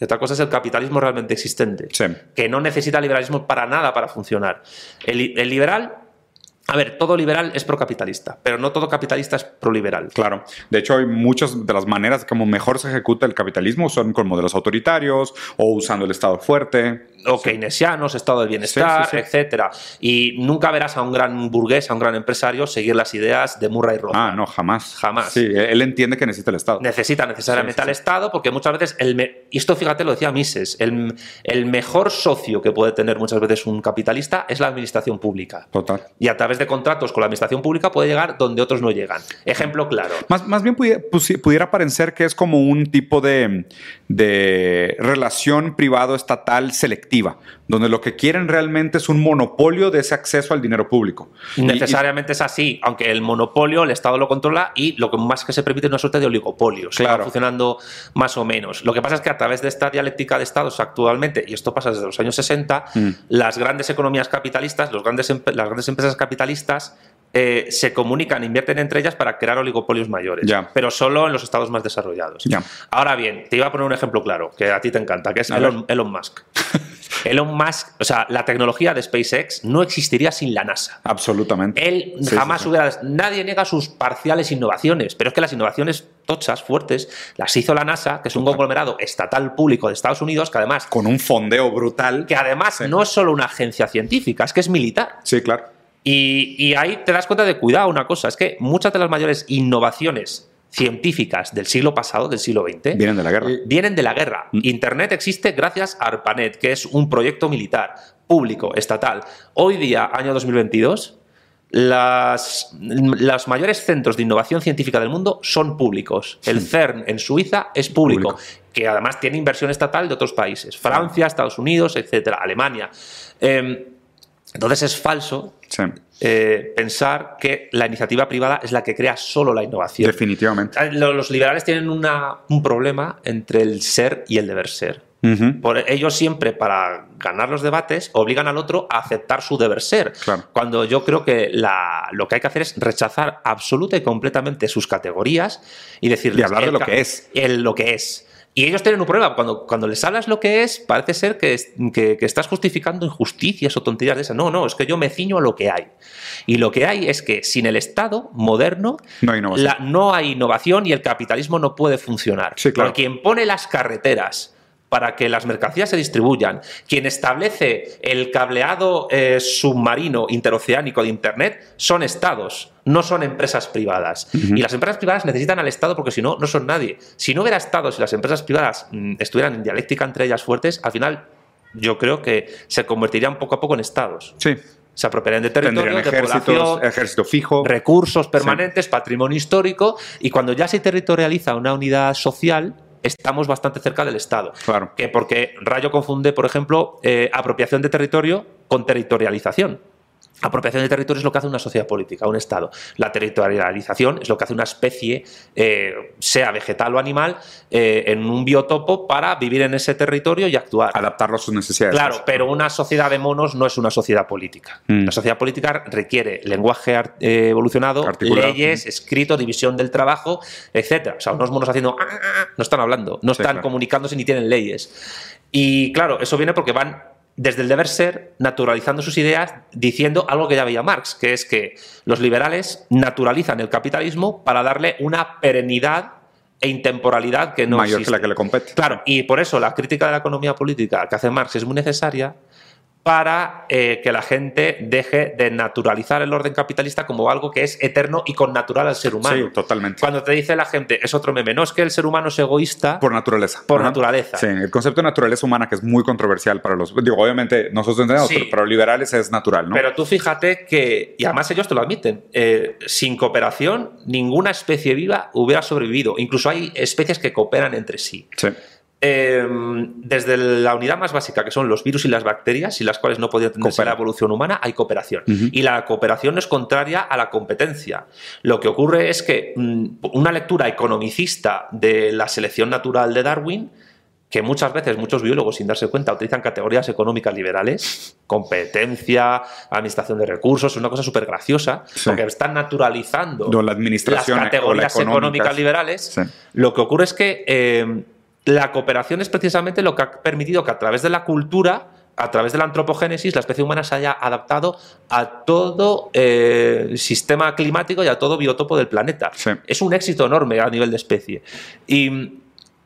y otra cosa es el capitalismo realmente existente, que no necesita liberalismo para nada para funcionar. El liberal... A ver, todo liberal es procapitalista, pero no todo capitalista es proliberal. De hecho, hay muchas de las maneras como mejor se ejecuta el capitalismo son con modelos autoritarios o usando el Estado fuerte. O keynesianos, Estado del bienestar, etcétera. Y nunca verás a un gran burgués, a un gran empresario, seguir las ideas de Murray Rothbard. No, jamás. Jamás. Él entiende que necesita el Estado. Necesita necesariamente al Estado porque muchas veces, y esto fíjate lo decía Mises, el mejor socio que puede tener muchas veces un capitalista es la administración pública. Y a través de contratos con la administración pública puede llegar donde otros no llegan. Ejemplo claro. Más bien pudiera parecer que es como un tipo de relación privado-estatal selectiva, donde lo que quieren realmente es un monopolio de ese acceso al dinero público. Necesariamente es así, aunque el monopolio el Estado lo controla y lo que más que se permite es una suerte de oligopolio. Está funcionando más o menos. Lo que pasa es que a través de esta dialéctica de Estados actualmente, y esto pasa desde los años 60, las grandes economías capitalistas, las grandes empresas capitalistas se comunican, invierten entre ellas para crear oligopolios mayores, pero solo en los estados más desarrollados. Ahora bien, te iba a poner un ejemplo claro, que a ti te encanta, que es Elon Musk. Elon Musk, o sea, la tecnología de SpaceX no existiría sin la NASA. Absolutamente. Él jamás hubiera... Nadie niega sus parciales innovaciones, pero es que las innovaciones tochas, fuertes, las hizo la NASA, que es un conglomerado estatal público de Estados Unidos, que además... Con un fondeo brutal. Que además no es solo una agencia científica, es que es militar. Sí, claro. Y ahí te das cuenta de, cuidado, una cosa, es que muchas de las mayores innovaciones científicas del siglo pasado, del siglo XX... Vienen de la guerra. Vienen de la guerra. Internet existe gracias a ARPANET, que es un proyecto militar, público, estatal. Hoy día, año 2022, los mayores centros de innovación científica del mundo son públicos. El CERN en Suiza es público, que además tiene inversión estatal de otros países. Francia, Estados Unidos, etcétera, Alemania... Entonces es falso pensar que la iniciativa privada es la que crea solo la innovación. Definitivamente. Los liberales tienen un problema entre el ser y el deber ser. Uh-huh. Ellos siempre, para ganar los debates, obligan al otro a aceptar su deber ser. Claro. Cuando yo creo que lo que hay que hacer es rechazar absoluta y completamente sus categorías y decirles... Y hablar de lo que es. Lo que es. Y ellos tienen un problema. Cuando les hablas lo que es, parece ser que estás justificando injusticias o tonterías de esas. No, es que yo me ciño a lo que hay. Y lo que hay es que sin el Estado moderno no hay innovación y el capitalismo no puede funcionar. Sí, claro. Porque quien pone las carreteras para que las mercancías se distribuyan, quien establece el cableado submarino interoceánico de Internet, son estados, no son empresas privadas. Uh-huh. Y las empresas privadas necesitan al Estado porque si no, no son nadie. Si no hubiera estados y las empresas privadas estuvieran en dialéctica entre ellas fuertes, al final yo creo que se convertirían poco a poco en estados. Sí. Se apropiarían de territorio, de población, ejército fijo, recursos permanentes, patrimonio histórico, y cuando ya se territorializa una unidad social... Estamos bastante cerca del Estado. Claro. Porque Rayo confunde, por ejemplo, apropiación de territorio con territorialización. Apropiación de territorio es lo que hace una sociedad política, un Estado. La territorialización es lo que hace una especie, sea vegetal o animal, en un biotopo para vivir en ese territorio y actuar. Adaptarlo a sus necesidades. Claro, pero una sociedad de monos no es una sociedad política. La sociedad política requiere lenguaje evolucionado, leyes, escrito, división del trabajo, etc. O sea, unos monos haciendo... no están hablando, no están comunicándose ni tienen leyes. Y claro, eso viene porque van... desde el deber ser, naturalizando sus ideas, diciendo algo que ya veía Marx, que es que los liberales naturalizan el capitalismo para darle una perennidad e intemporalidad que no mayor existe. Que la que le compete. Claro, y por eso la crítica de la economía política que hace Marx es muy necesaria para que la gente deje de naturalizar el orden capitalista como algo que es eterno y connatural al ser humano. Sí, totalmente. Cuando te dice la gente, es otro meme, no es que el ser humano es egoísta... Por naturaleza. Por naturaleza. Sí, el concepto de naturaleza humana que es muy controversial para los... Digo, obviamente, nosotros entendemos, pero liberales es natural, ¿no? Pero tú fíjate que, y además ellos te lo admiten, sin cooperación ninguna especie viva hubiera sobrevivido. Incluso hay especies que cooperan entre sí. Sí. Desde la unidad más básica, que son los virus y las bacterias, sin las cuales no podría tenerse la evolución humana, hay cooperación. Uh-huh. Y la cooperación no es contraria a la competencia. Lo que ocurre es que una lectura economicista de la selección natural de Darwin, que muchas veces muchos biólogos, sin darse cuenta, utilizan categorías económicas liberales, competencia, administración de recursos, es una cosa súper graciosa, porque están naturalizando la administración, las categorías económicas liberales. Sí. Lo que ocurre es que... la cooperación es precisamente lo que ha permitido que a través de la cultura, a través de la antropogénesis, la especie humana se haya adaptado a todo sistema climático y a todo biotopo del planeta. Sí. Es un éxito enorme a nivel de especie. Y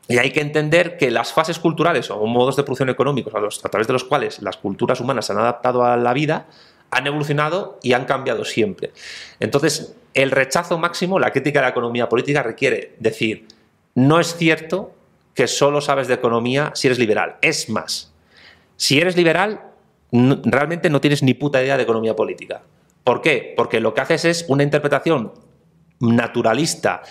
hay que entender que las fases culturales o modos de producción económicos a través de los cuales las culturas humanas se han adaptado a la vida, han evolucionado y han cambiado siempre. Entonces, el rechazo máximo, la crítica de la economía política requiere decir, no es cierto que solo sabes de economía si eres liberal. Es más, si eres liberal, realmente no tienes ni puta idea de economía política. ¿Por qué? Porque lo que haces es una interpretación naturalista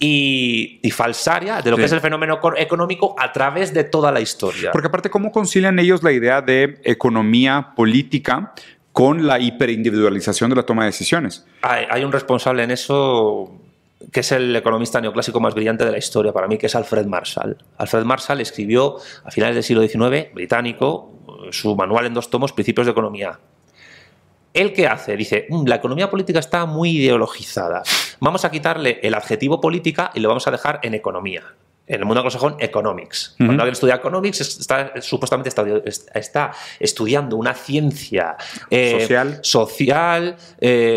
y falsaria de lo que es el fenómeno económico a través de toda la historia. Porque aparte, ¿cómo concilian ellos la idea de economía política con la hiperindividualización de la toma de decisiones? Hay un responsable en eso... que es el economista neoclásico más brillante de la historia para mí, que es Alfred Marshall. Alfred Marshall escribió a finales del siglo XIX, británico, su manual en 2 tomos, Principios de Economía. ¿Él qué hace? Dice, la economía política está muy ideologizada. Vamos a quitarle el adjetivo política y lo vamos a dejar en economía. en el mundo anglosajón, economics. Uh-huh. Cuando alguien estudia economics, supuestamente está estudiando una ciencia social,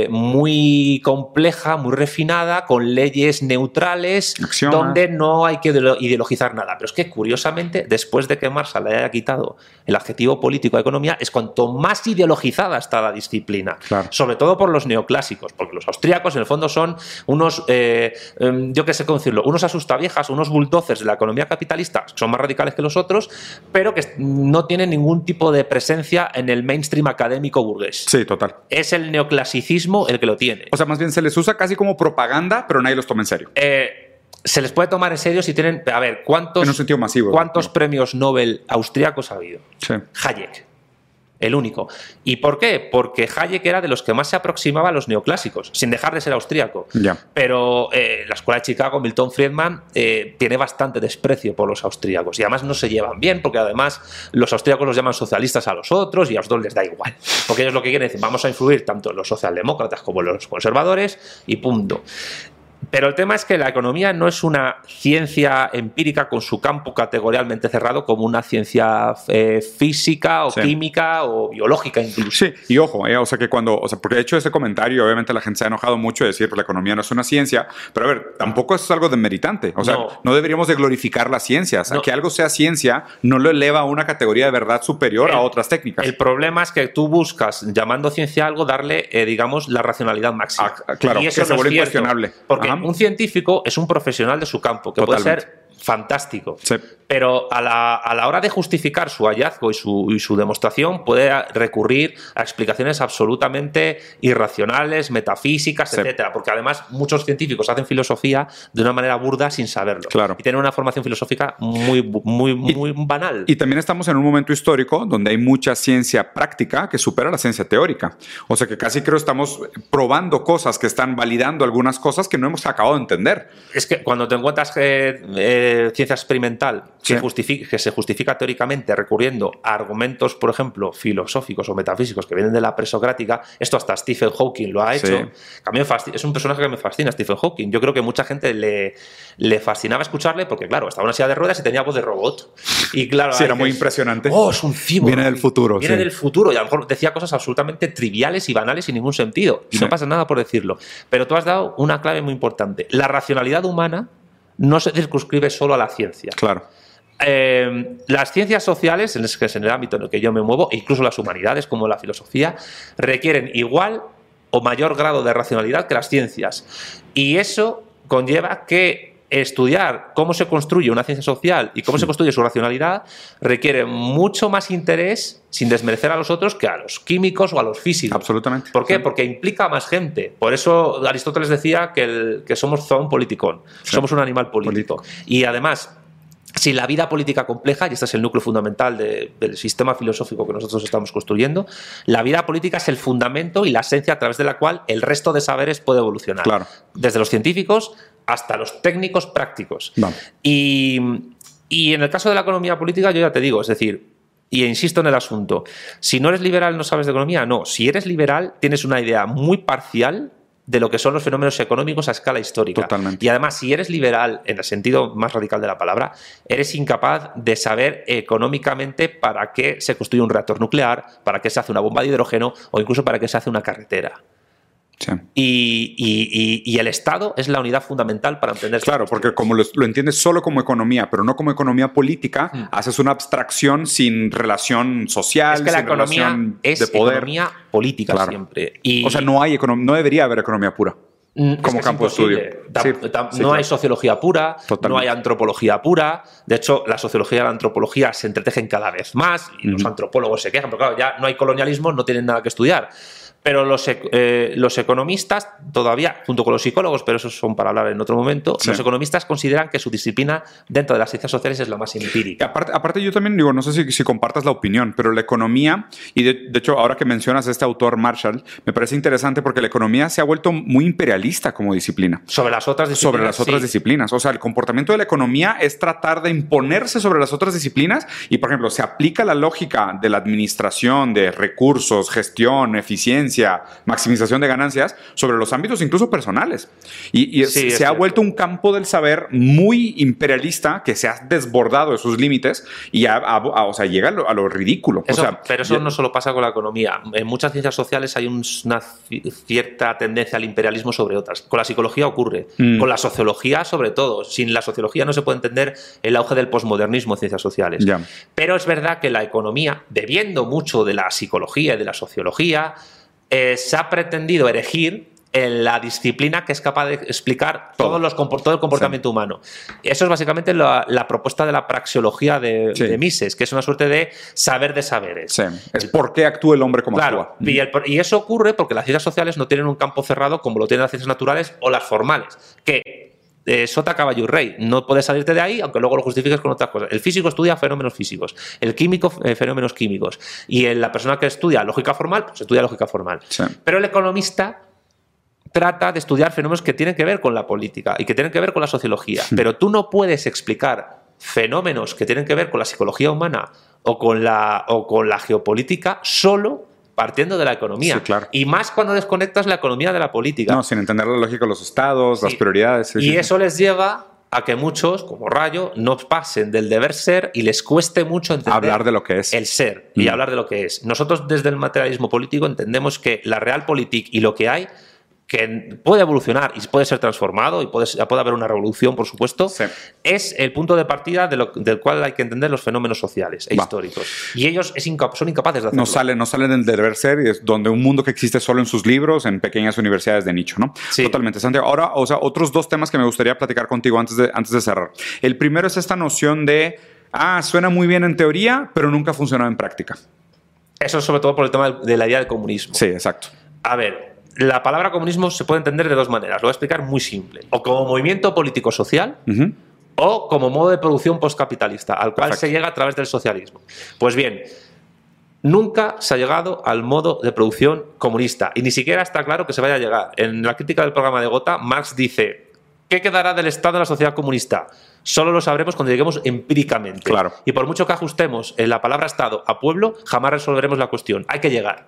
muy compleja, muy refinada, con leyes neutrales, donde no hay que ideologizar nada. Pero es que, curiosamente, después de que Marx le haya quitado el adjetivo político a economía, es cuanto más ideologizada está la disciplina. Claro. Sobre todo por los neoclásicos, porque los austríacos, en el fondo, son unos, yo qué sé cómo decirlo, unos asustaviejas, unos bulldozers de la economía capitalista, que son más radicales que los otros, pero que no tienen ningún tipo de presencia en el mainstream académico burgués. Sí, total. Es el neoclasicismo el que lo tiene. O sea, más bien se les usa casi como propaganda, pero nadie los toma en serio. Se les puede tomar en serio si tienen... A ver, ¿cuántos, en un sentido masivo, ¿cuántos premios Nobel austríacos ha habido? Sí. Hayek. El único. ¿Y por qué? Porque Hayek era de los que más se aproximaba a los neoclásicos, sin dejar de ser austríaco. Yeah. Pero la Escuela de Chicago, Milton Friedman, tiene bastante desprecio por los austríacos. Y además no se llevan bien, porque además los austríacos los llaman socialistas a los otros y a los dos les da igual. Porque ellos lo que quieren es decir, vamos a influir tanto en los socialdemócratas como en los conservadores y punto. Pero el tema es que la economía no es una ciencia empírica con su campo categorialmente cerrado como una ciencia física o química o biológica incluso. Sí, y ojo, o sea que cuando, porque he hecho ese comentario, obviamente la gente se ha enojado mucho de decir que la economía no es una ciencia, pero a ver, tampoco eso es algo demeritante, o sea, no deberíamos de glorificar las ciencias, o sea, que algo sea ciencia no lo eleva a una categoría de verdad superior a otras técnicas. El problema es que tú buscas, llamando ciencia a algo, darle, digamos, la racionalidad máxima. Ah, claro, y eso que se vuelve incuestionable. Porque un científico es un profesional de su campo, que puede ser fantástico, sí, pero a la hora de justificar su hallazgo y su demostración puede recurrir a explicaciones absolutamente irracionales, metafísicas, sí, etcétera, porque además muchos científicos hacen filosofía de una manera burda sin saberlo, claro, y tienen una formación filosófica muy banal. Y también estamos en un momento histórico donde hay mucha ciencia práctica que supera la ciencia teórica, o sea que casi creo estamos probando cosas que están validando algunas cosas que no hemos acabado de entender. Es que cuando te encuentras ciencia experimental que se justifica teóricamente recurriendo a argumentos, por ejemplo, filosóficos o metafísicos que vienen de la presocrática, esto hasta Stephen Hawking lo ha hecho. Sí. A mí es un personaje que me fascina, Stephen Hawking. Yo creo que mucha gente le fascinaba escucharle porque, claro, estaba en una silla de ruedas y tenía voz de robot. Y claro, sí, era muy impresionante. ¡Oh, es un cíborg! Viene del futuro. Viene del futuro y a lo mejor decía cosas absolutamente triviales y banales sin ningún sentido. Y no pasa nada por decirlo. Pero tú has dado una clave muy importante. La racionalidad humana no se circunscribe solo a la ciencia. Claro. Las ciencias sociales, que es en el ámbito en el que yo me muevo, e incluso las humanidades, como la filosofía, requieren igual o mayor grado de racionalidad que las ciencias. Y eso conlleva que estudiar cómo se construye una ciencia social y cómo se construye su racionalidad requiere mucho más interés, sin desmerecer a los otros, que a los químicos o a los físicos. Absolutamente. ¿Por qué? Porque implica a más gente. Por eso Aristóteles decía que somos zoon politikon, somos un animal político. Y además, si la vida política compleja, y este es el núcleo fundamental del sistema filosófico que nosotros estamos construyendo, la vida política es el fundamento y la esencia a través de la cual el resto de saberes puede evolucionar. Claro. Desde los científicos hasta los técnicos prácticos. Vale. Y en el caso de la economía política, yo ya te digo, es decir, y insisto en el asunto, si no eres liberal no sabes de economía, no. Si eres liberal tienes una idea muy parcial de lo que son los fenómenos económicos a escala histórica. Totalmente. Y además, si eres liberal, en el sentido más radical de la palabra, eres incapaz de saber económicamente para qué se construye un reactor nuclear, para qué se hace una bomba de hidrógeno o incluso para qué se hace una carretera. Sí. Y el Estado es la unidad fundamental para entender. Claro, porque como lo entiendes solo como economía, pero no como economía política, haces una abstracción sin relación social, es que la sin economía relación es de poder. Economía política, claro, siempre. Y, o sea, no debería haber economía pura como campo de estudio. No hay sociología pura, no hay antropología pura. De hecho, la sociología y la antropología se entretejen cada vez más y los antropólogos se quejan, porque claro, ya no hay colonialismo, no tienen nada que estudiar. Pero los economistas todavía, junto con los psicólogos, pero esos son para hablar en otro momento, los economistas consideran que su disciplina dentro de las ciencias sociales es la más empírica. Aparte yo también digo, no sé si compartas la opinión, pero la economía, y de hecho ahora que mencionas a este autor Marshall, me parece interesante porque la economía se ha vuelto muy imperialista como disciplina. Sobre las otras disciplinas. Sobre las otras disciplinas. O sea, el comportamiento de la economía es tratar de imponerse sobre las otras disciplinas y, por ejemplo, se aplica la lógica de la administración, de recursos, gestión, eficiencia, eficiencia, maximización de ganancias, sobre los ámbitos incluso personales. Y sí, se ha vuelto un campo del saber muy imperialista que se ha desbordado de sus límites y o sea, llega a lo ridículo. Eso, o sea, pero eso no solo pasa con la economía. En muchas ciencias sociales hay una cierta tendencia al imperialismo sobre otras. Con la psicología ocurre, con la sociología sobre todo. Sin la sociología no se puede entender el auge del posmodernismo en ciencias sociales. Ya. Pero es verdad que la economía, bebiendo mucho de la psicología y de la sociología, se ha pretendido erigir en la disciplina que es capaz de explicar todo el comportamiento humano. Eso es básicamente la propuesta de la praxeología de Mises, que es una suerte de saber de saberes. Sí. Es por qué actúa el hombre como actúa. Y eso ocurre porque las ciencias sociales no tienen un campo cerrado como lo tienen las ciencias naturales o las formales, que sota, caballo y rey. No puedes salirte de ahí, aunque luego lo justifiques con otras cosas. El físico estudia fenómenos físicos, el químico fenómenos químicos, y la persona que estudia lógica formal, pues estudia lógica formal. Sí. Pero el economista trata de estudiar fenómenos que tienen que ver con la política y que tienen que ver con la sociología. Sí. Pero tú no puedes explicar fenómenos que tienen que ver con la psicología humana o con la geopolítica solo partiendo de la economía. Sí, claro. Y más cuando desconectas la economía de la política. No, sin entender la lógica de los estados, las prioridades. Sí, y eso les lleva a que muchos, como Rayo, no pasen del deber ser y les cueste mucho entender hablar de lo que es. El ser y hablar de lo que es. Nosotros desde el materialismo político entendemos que la realpolitik y lo que hay, que puede evolucionar y puede ser transformado y puede haber una revolución, por supuesto, es el punto de partida del cual hay que entender los fenómenos sociales e históricos. Y ellos son incapaces de hacerlo. No salen del deber ser, y es donde un mundo que existe solo en sus libros, en pequeñas universidades de nicho, ¿no? Sí. Totalmente, Santiago. Ahora, o sea, otros dos temas que me gustaría platicar contigo antes de cerrar. El primero es esta noción de, suena muy bien en teoría, pero nunca ha funcionado en práctica. Eso es sobre todo por el tema de la idea del comunismo. Sí, exacto. A ver, la palabra comunismo se puede entender de dos maneras. Lo voy a explicar muy simple. O como movimiento político-social, o como modo de producción postcapitalista, al cual se llega a través del socialismo. Pues bien, nunca se ha llegado al modo de producción comunista. Y ni siquiera está claro que se vaya a llegar. En la crítica del programa de Gotha, Marx dice: ¿qué quedará del Estado en la sociedad comunista? Solo lo sabremos cuando lleguemos empíricamente. Claro. Y por mucho que ajustemos la palabra Estado a pueblo, jamás resolveremos la cuestión. Hay que llegar.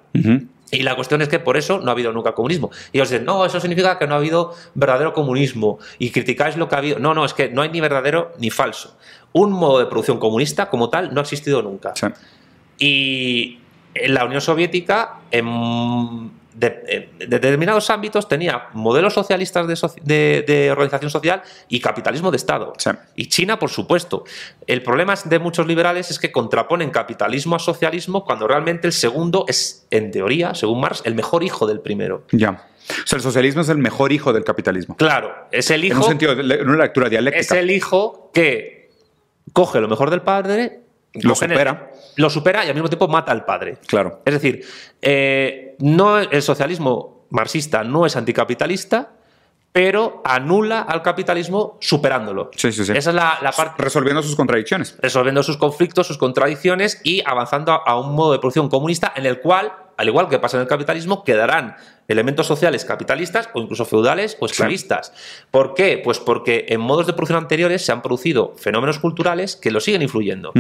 Y la cuestión es que por eso no ha habido nunca comunismo. Y ellos dicen, no, eso significa que no ha habido verdadero comunismo. Y criticáis lo que ha habido. No, no, es que no hay ni verdadero ni falso. Un modo de producción comunista como tal no ha existido nunca. Sí. Y en la Unión Soviética, en determinados ámbitos tenía modelos socialistas de organización social y capitalismo de Estado. Sí. Y China, por supuesto. El problema de muchos liberales es que contraponen capitalismo a socialismo cuando realmente el segundo es, en teoría, según Marx, el mejor hijo del primero. Ya. O sea, el socialismo es el mejor hijo del capitalismo. Claro. Es el hijo... En un sentido, en una lectura dialéctica. Es el hijo que coge lo mejor del padre... Lo supera y al mismo tiempo mata al padre. Claro. Es decir, el socialismo marxista no es anticapitalista, pero anula al capitalismo superándolo. Sí, sí, sí. Esa es la parte... Resolviendo sus contradicciones. Resolviendo sus conflictos, sus contradicciones y avanzando a un modo de producción comunista en el cual, al igual que pasa en el capitalismo, quedarán elementos sociales capitalistas o incluso feudales o esclavistas. Sí. ¿Por qué? Pues porque en modos de producción anteriores se han producido fenómenos culturales que lo siguen influyendo.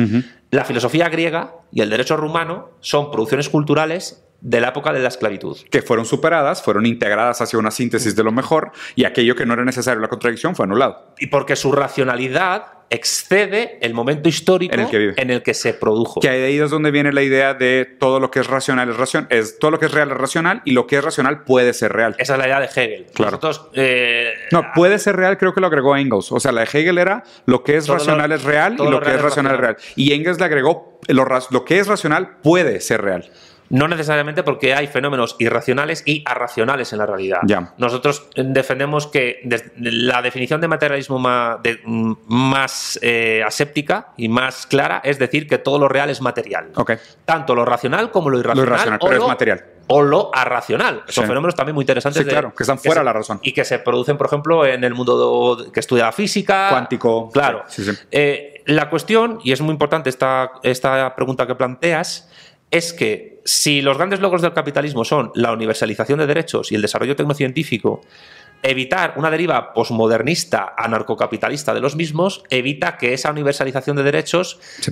La filosofía griega y el derecho romano son producciones culturales de la época de la esclavitud. Que fueron superadas, fueron integradas hacia una síntesis de lo mejor y aquello que no era necesario, la contradicción, fue anulado. Y porque su racionalidad excede el momento histórico en el que se produjo. Que de ahí es donde viene la idea de todo lo que es racional es racional, todo lo que es real es racional y lo que es racional puede ser real. Esa es la idea de Hegel. Claro. Nosotros, no, puede ser real creo que lo agregó Engels. O sea, la de Hegel era lo que es racional es real y lo que es racional es real. Y Engels le agregó lo que es racional puede ser real. No necesariamente, porque hay fenómenos irracionales y arracionales en la realidad. Ya. Nosotros defendemos que la definición de materialismo más aséptica y más clara es decir que todo lo real es material. Okay. Tanto lo racional como lo irracional. Lo irracional, pero es material. O lo arracional. Son fenómenos también muy interesantes. Sí, claro, que están fuera de la razón. Y que se producen, por ejemplo, en el mundo que estudia la física. Cuántico. Claro. Sí, sí. La cuestión, y es muy importante esta pregunta que planteas, es que si los grandes logros del capitalismo son la universalización de derechos y el desarrollo tecnocientífico, evitar una deriva posmodernista, anarcocapitalista de los mismos, evita que esa universalización de derechos se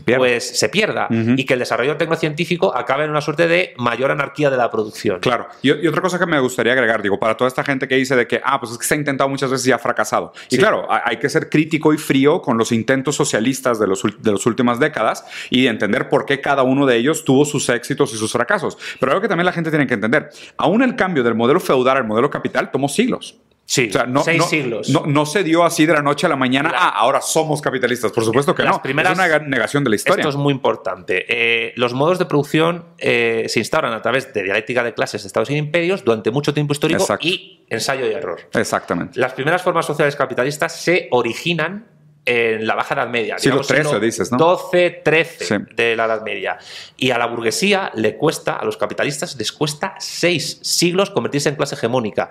pierda y que el desarrollo tecnocientífico acabe en una suerte de mayor anarquía de la producción. Claro. Y otra cosa que me gustaría agregar, digo, para toda esta gente que dice de que, ah, pues es que se ha intentado muchas veces y ha fracasado. Sí. Y claro, hay que ser crítico y frío con los intentos socialistas de las últimas décadas y entender por qué cada uno de ellos tuvo sus éxitos y sus fracasos. Pero algo que también la gente tiene que entender, aún el cambio del modelo feudal al modelo capital tomó siglos. Sí, o sea, seis siglos. No se dio así de la noche a la mañana, ahora somos capitalistas. Por supuesto que no. Es una negación de la historia. Esto es muy importante. Los modos de producción se instauran a través de dialéctica de clases de estados y de imperios durante mucho tiempo histórico. Exacto. Y ensayo y error. Exactamente. Las primeras formas sociales capitalistas se originan en la Baja Edad Media. Siglo XIII, dices, ¿no? 12, 13 sí. de la Edad Media. Y a la burguesía le cuesta, a los capitalistas les cuesta 6 siglos convertirse en clase hegemónica.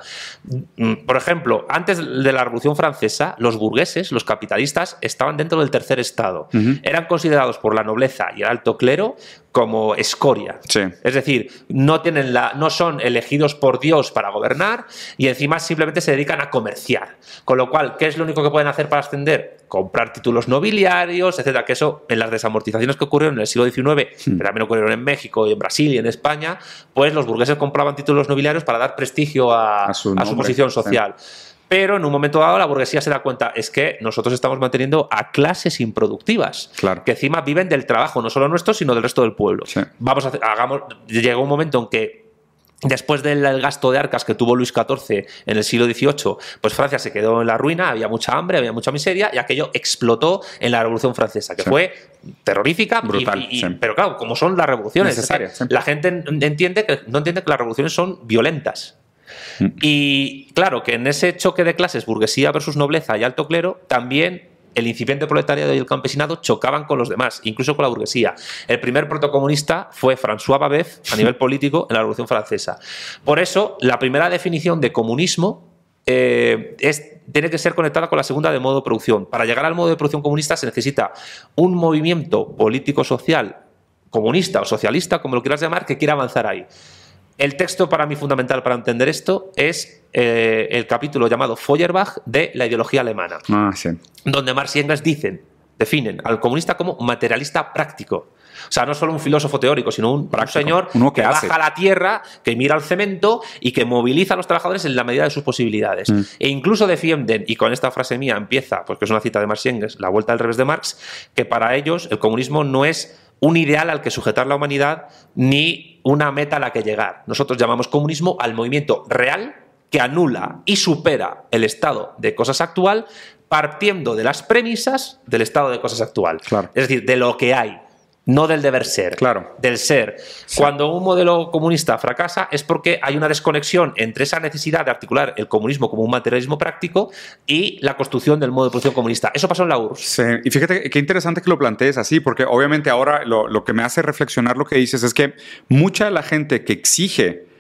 Por ejemplo, antes de la Revolución Francesa, los burgueses, los capitalistas, estaban dentro del tercer estado. Eran considerados por la nobleza y el alto clero como escoria. Sí. Es decir, no son elegidos por Dios para gobernar y encima simplemente se dedican a comerciar. Con lo cual, ¿qué es lo único que pueden hacer para ascender? Comprar títulos nobiliarios, etcétera, que eso en las desamortizaciones que ocurrieron en el siglo XIX, que también ocurrieron en México y en Brasil y en España, pues los burgueses compraban títulos nobiliarios para dar prestigio a su posición social. Sí. Pero en un momento dado la burguesía se da cuenta, es que nosotros estamos manteniendo a clases improductivas, que encima viven del trabajo, no solo nuestro, sino del resto del pueblo. Sí. Llegó un momento en que, después del gasto de arcas que tuvo Luis XIV en el siglo XVIII, pues Francia se quedó en la ruina, había mucha hambre, había mucha miseria, y aquello explotó en la Revolución Francesa, que fue terrorífica, brutal, pero claro, como son las revoluciones, la gente no entiende que las revoluciones son violentas. Y claro, que en ese choque de clases, burguesía versus nobleza y alto clero, también el incipiente proletariado y el campesinado chocaban con los demás, incluso con la burguesía. El primer protocomunista fue François Babef a nivel político en la Revolución Francesa. Por eso, la primera definición de comunismo tiene que ser conectada con la segunda de modo de producción. Para llegar al modo de producción comunista se necesita un movimiento político-social comunista o socialista, como lo quieras llamar, que quiera avanzar ahí. El texto para mí fundamental para entender esto es el capítulo llamado Feuerbach de la ideología alemana, donde Marx y Engels definen al comunista como materialista práctico. O sea, no solo un filósofo teórico, sino un señor que baja a la tierra, que mira al cemento y que moviliza a los trabajadores en la medida de sus posibilidades. E incluso defienden, y con esta frase mía empieza, porque es una cita de Marx y Engels, la vuelta al revés de Marx, que para ellos el comunismo no es un ideal al que sujetar la humanidad ni una meta a la que llegar. Nosotros llamamos comunismo al movimiento real que anula y supera el estado de cosas actual partiendo de las premisas del estado de cosas actual. Claro. Es decir, de lo que hay, no del deber ser, del ser. Sí. Cuando un modelo comunista fracasa es porque hay una desconexión entre esa necesidad de articular el comunismo como un materialismo práctico y la construcción del modo de producción comunista. Eso pasó en la URSS. Sí. Y fíjate qué interesante que lo plantees así, porque obviamente ahora lo que me hace reflexionar lo que dices es que mucha de la gente que exige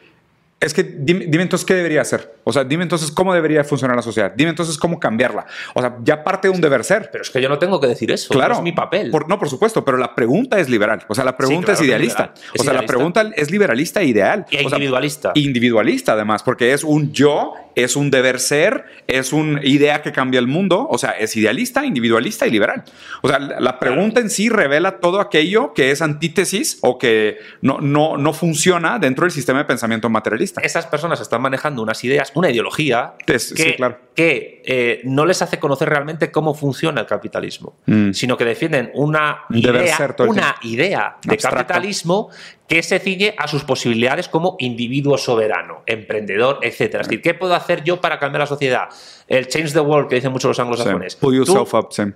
dime entonces qué debería hacer. O sea, dime entonces cómo debería funcionar la sociedad. Dime entonces cómo cambiarla. O sea, ya parte de un deber ser. Pero es que yo no tengo que decir eso. Claro. No es mi papel. Por supuesto, pero la pregunta es liberal. O sea, la pregunta es idealista. O sea, la pregunta es liberalista e ideal. Y individualista. Individualista, además, porque es un yo, es un deber ser, es una idea que cambia el mundo. O sea, es idealista, individualista y liberal. O sea, la pregunta en sí revela todo aquello que es antítesis o que no funciona dentro del sistema de pensamiento materialista. Esas personas están manejando unas ideas, una ideología que no les hace conocer realmente cómo funciona el capitalismo, sino que defienden una idea de capitalismo que se ciñe a sus posibilidades como individuo soberano, emprendedor, etc. Es decir, ¿qué puedo hacer yo para cambiar la sociedad? El change the world que dicen muchos los anglosajones.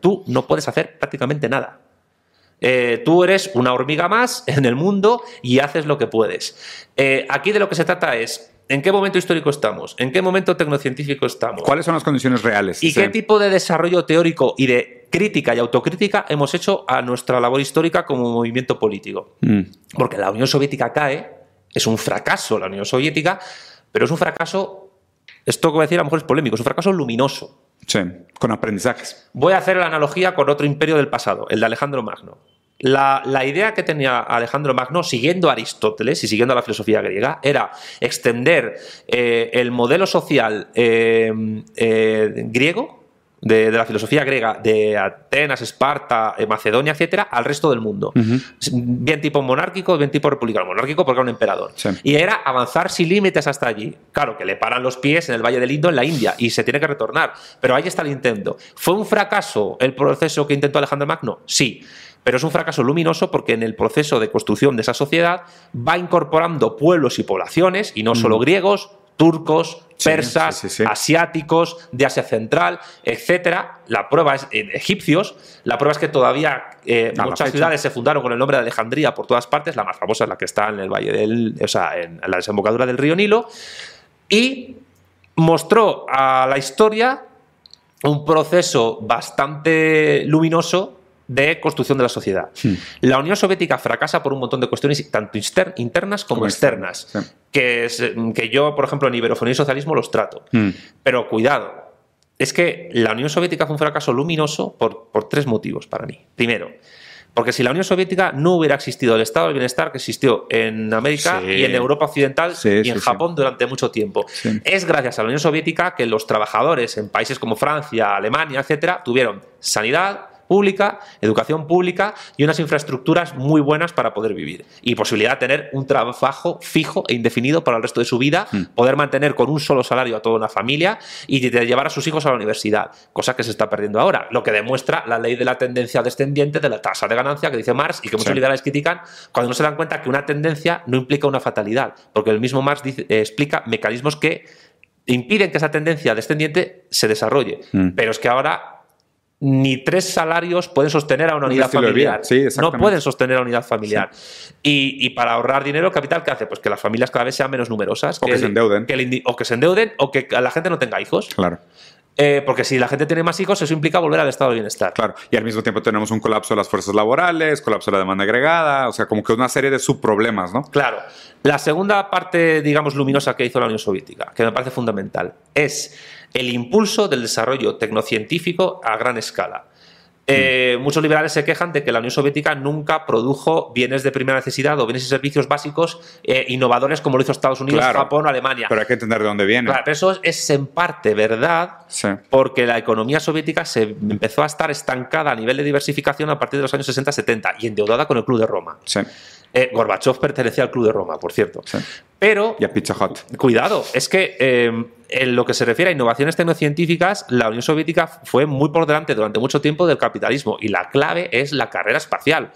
Tú no puedes hacer prácticamente nada. Tú eres una hormiga más en el mundo y haces lo que puedes. Aquí de lo que se trata es ¿en qué momento histórico estamos? ¿En qué momento tecnocientífico estamos? ¿Cuáles son las condiciones reales? ¿Y qué tipo de desarrollo teórico y de crítica y autocrítica hemos hecho a nuestra labor histórica como movimiento político? Porque la Unión Soviética cae, es un fracaso la Unión Soviética, pero es un fracaso, esto que voy a decir a lo mejor es polémico, es un fracaso luminoso. Sí, con aprendizajes. Voy a hacer la analogía con otro imperio del pasado, el de Alejandro Magno. La idea que tenía Alejandro Magno, siguiendo a Aristóteles y siguiendo a la filosofía griega, era extender el modelo social griego, de la filosofía griega de Atenas, Esparta, Macedonia, etcétera, al resto del mundo. Bien tipo monárquico, bien tipo republicano. Monárquico porque era un emperador. Sí. Y era avanzar sin límites hasta allí. Claro, que le paran los pies en el Valle del Indo, en la India, y se tiene que retornar. Pero ahí está el intento. ¿Fue un fracaso el proceso que intentó Alejandro Magno? Sí. Pero es un fracaso luminoso porque en el proceso de construcción de esa sociedad va incorporando pueblos y poblaciones, y no solo griegos, turcos, persas, asiáticos, de Asia Central, etcétera. La prueba es egipcios. La prueba es que todavía muchas ciudades se fundaron con el nombre de Alejandría por todas partes. La más famosa es la que está en el valle del, o sea, en la desembocadura del río Nilo. Y mostró a la historia un proceso bastante luminoso de construcción de la sociedad. La Unión Soviética fracasa por un montón de cuestiones, tanto internas como externas, que yo, por ejemplo, en Iberofonía y Socialismo los trato. Pero cuidado, es que la Unión Soviética fue un fracaso luminoso por tres motivos para mí. Primero, porque si la Unión Soviética no hubiera existido el Estado del Bienestar que existió en América y en Europa Occidental y en Japón durante mucho tiempo. Es gracias a la Unión Soviética que los trabajadores en países como Francia, Alemania, etcétera, tuvieron sanidad pública, educación pública y unas infraestructuras muy buenas para poder vivir y posibilidad de tener un trabajo fijo e indefinido para el resto de su vida, poder mantener con un solo salario a toda una familia y de llevar a sus hijos a la universidad, cosa que se está perdiendo ahora, lo que demuestra la ley de la tendencia descendiente de la tasa de ganancia que dice Marx y que muchos liberales critican cuando no se dan cuenta que una tendencia no implica una fatalidad, porque el mismo Marx dice, explica mecanismos que impiden que esa tendencia descendiente se desarrolle, pero es que ahora ni tres salarios pueden sostener a una unidad familiar. No pueden sostener a una unidad familiar. Y para ahorrar dinero, ¿el capital qué hace? Pues que las familias cada vez sean menos numerosas. O que se endeuden. O que se endeuden o que la gente no tenga hijos. Claro. Porque si la gente tiene más hijos, eso implica volver al estado de bienestar. Claro. Y al mismo tiempo tenemos un colapso de las fuerzas laborales, colapso de la demanda agregada, o sea, como que una serie de subproblemas, ¿no? Claro. La segunda parte, digamos, luminosa que hizo la Unión Soviética, que me parece fundamental, es el impulso del desarrollo tecnocientífico a gran escala. Muchos liberales se quejan de que la Unión Soviética nunca produjo bienes de primera necesidad o bienes y servicios básicos innovadores como lo hizo Estados Unidos, Japón o Alemania. Pero hay que entender de dónde viene. Claro, pero eso es en parte verdad, porque la economía soviética se empezó a estar estancada a nivel de diversificación a partir de los años 60-70 y endeudada con el Club de Roma. Gorbachov pertenecía al Club de Roma, por cierto. Pero, y a Pizza Hut. Cuidado, es que en lo que se refiere a innovaciones tecnocientíficas, la Unión Soviética fue muy por delante durante mucho tiempo del capitalismo y la clave es la carrera espacial.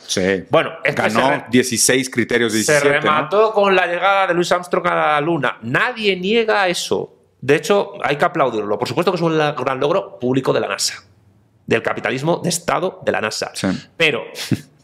Bueno, es ganó que 16 criterios, 17. Se remató, ¿no?, con la llegada de Louis Armstrong a la Luna. Nadie niega eso. De hecho, hay que aplaudirlo. Por supuesto que es un gran logro público de la NASA, del capitalismo de Estado de la NASA. Pero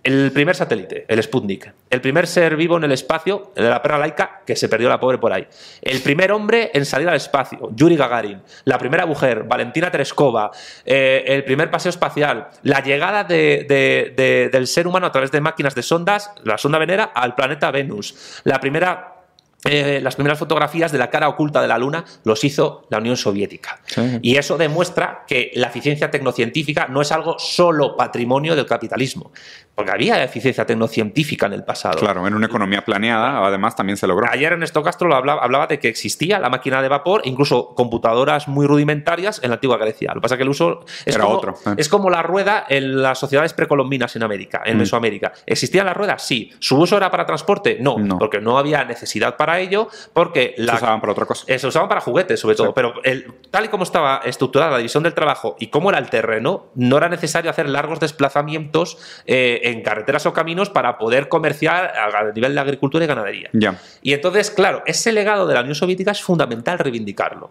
el primer satélite, el Sputnik, el primer ser vivo en el espacio, el de la perra laica, que se perdió la pobre por ahí, el primer hombre en salir al espacio, Yuri Gagarin, la primera mujer, Valentina Tereshkova, el primer paseo espacial, la llegada del ser humano a través de máquinas de sondas, la sonda Venera, al planeta Venus, las primeras fotografías de la cara oculta de la Luna los hizo la Unión Soviética. Y eso demuestra que la eficiencia tecnocientífica no es algo solo patrimonio del capitalismo, porque había eficiencia tecnocientífica en el pasado. Claro, en una economía planeada, además, también se logró. Ayer Ernesto Castro hablaba de que existía la máquina de vapor, incluso computadoras muy rudimentarias en la antigua Grecia. Lo que pasa es que el uso es como la rueda en las sociedades precolombinas en América, en Mesoamérica. ¿Existían las ruedas? Sí. ¿Su uso era para transporte? No, porque no había necesidad para ello, porque se usaban para otra cosa. Se usaban para juguetes, sobre todo, pero tal y como estaba estructurada la división del trabajo y cómo era el terreno, no era necesario hacer largos desplazamientos en carreteras o caminos para poder comerciar a nivel de agricultura y ganadería. Y entonces, claro, ese legado de la Unión Soviética es fundamental reivindicarlo.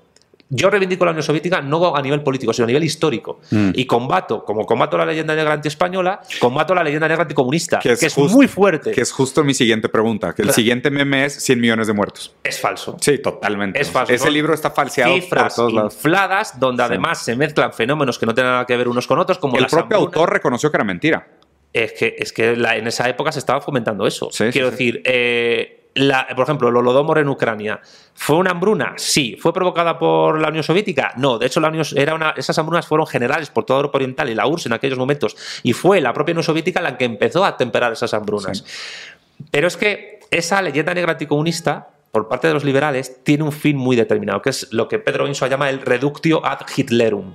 Yo reivindico la Unión Soviética no a nivel político, sino a nivel histórico. Y combato, como combato la leyenda negra antiespañola, combato la leyenda negra anticomunista, que es muy fuerte. Que es justo mi siguiente pregunta, que el siguiente meme es 100 millones de muertos. Es falso. Sí, totalmente. Es falso. Ese libro está falseado por todos lados. Infladas, donde además se mezclan fenómenos que no tienen nada que ver unos con otros, como el propio autor reconoció que era mentira. Es que en esa época se estaba fomentando eso. Quiero decir, Por ejemplo, el Holodomor en Ucrania. ¿Fue una hambruna? Sí. ¿Fue provocada por la Unión Soviética? No. De hecho, esas hambrunas fueron generales por toda Europa Oriental y la URSS en aquellos momentos. Y fue la propia Unión Soviética la que empezó a temperar esas hambrunas. Sí. Pero es que esa leyenda negra anticomunista, por parte de los liberales, tiene un fin muy determinado, que es lo que Pedro Insua llama el reductio ad Hitlerum.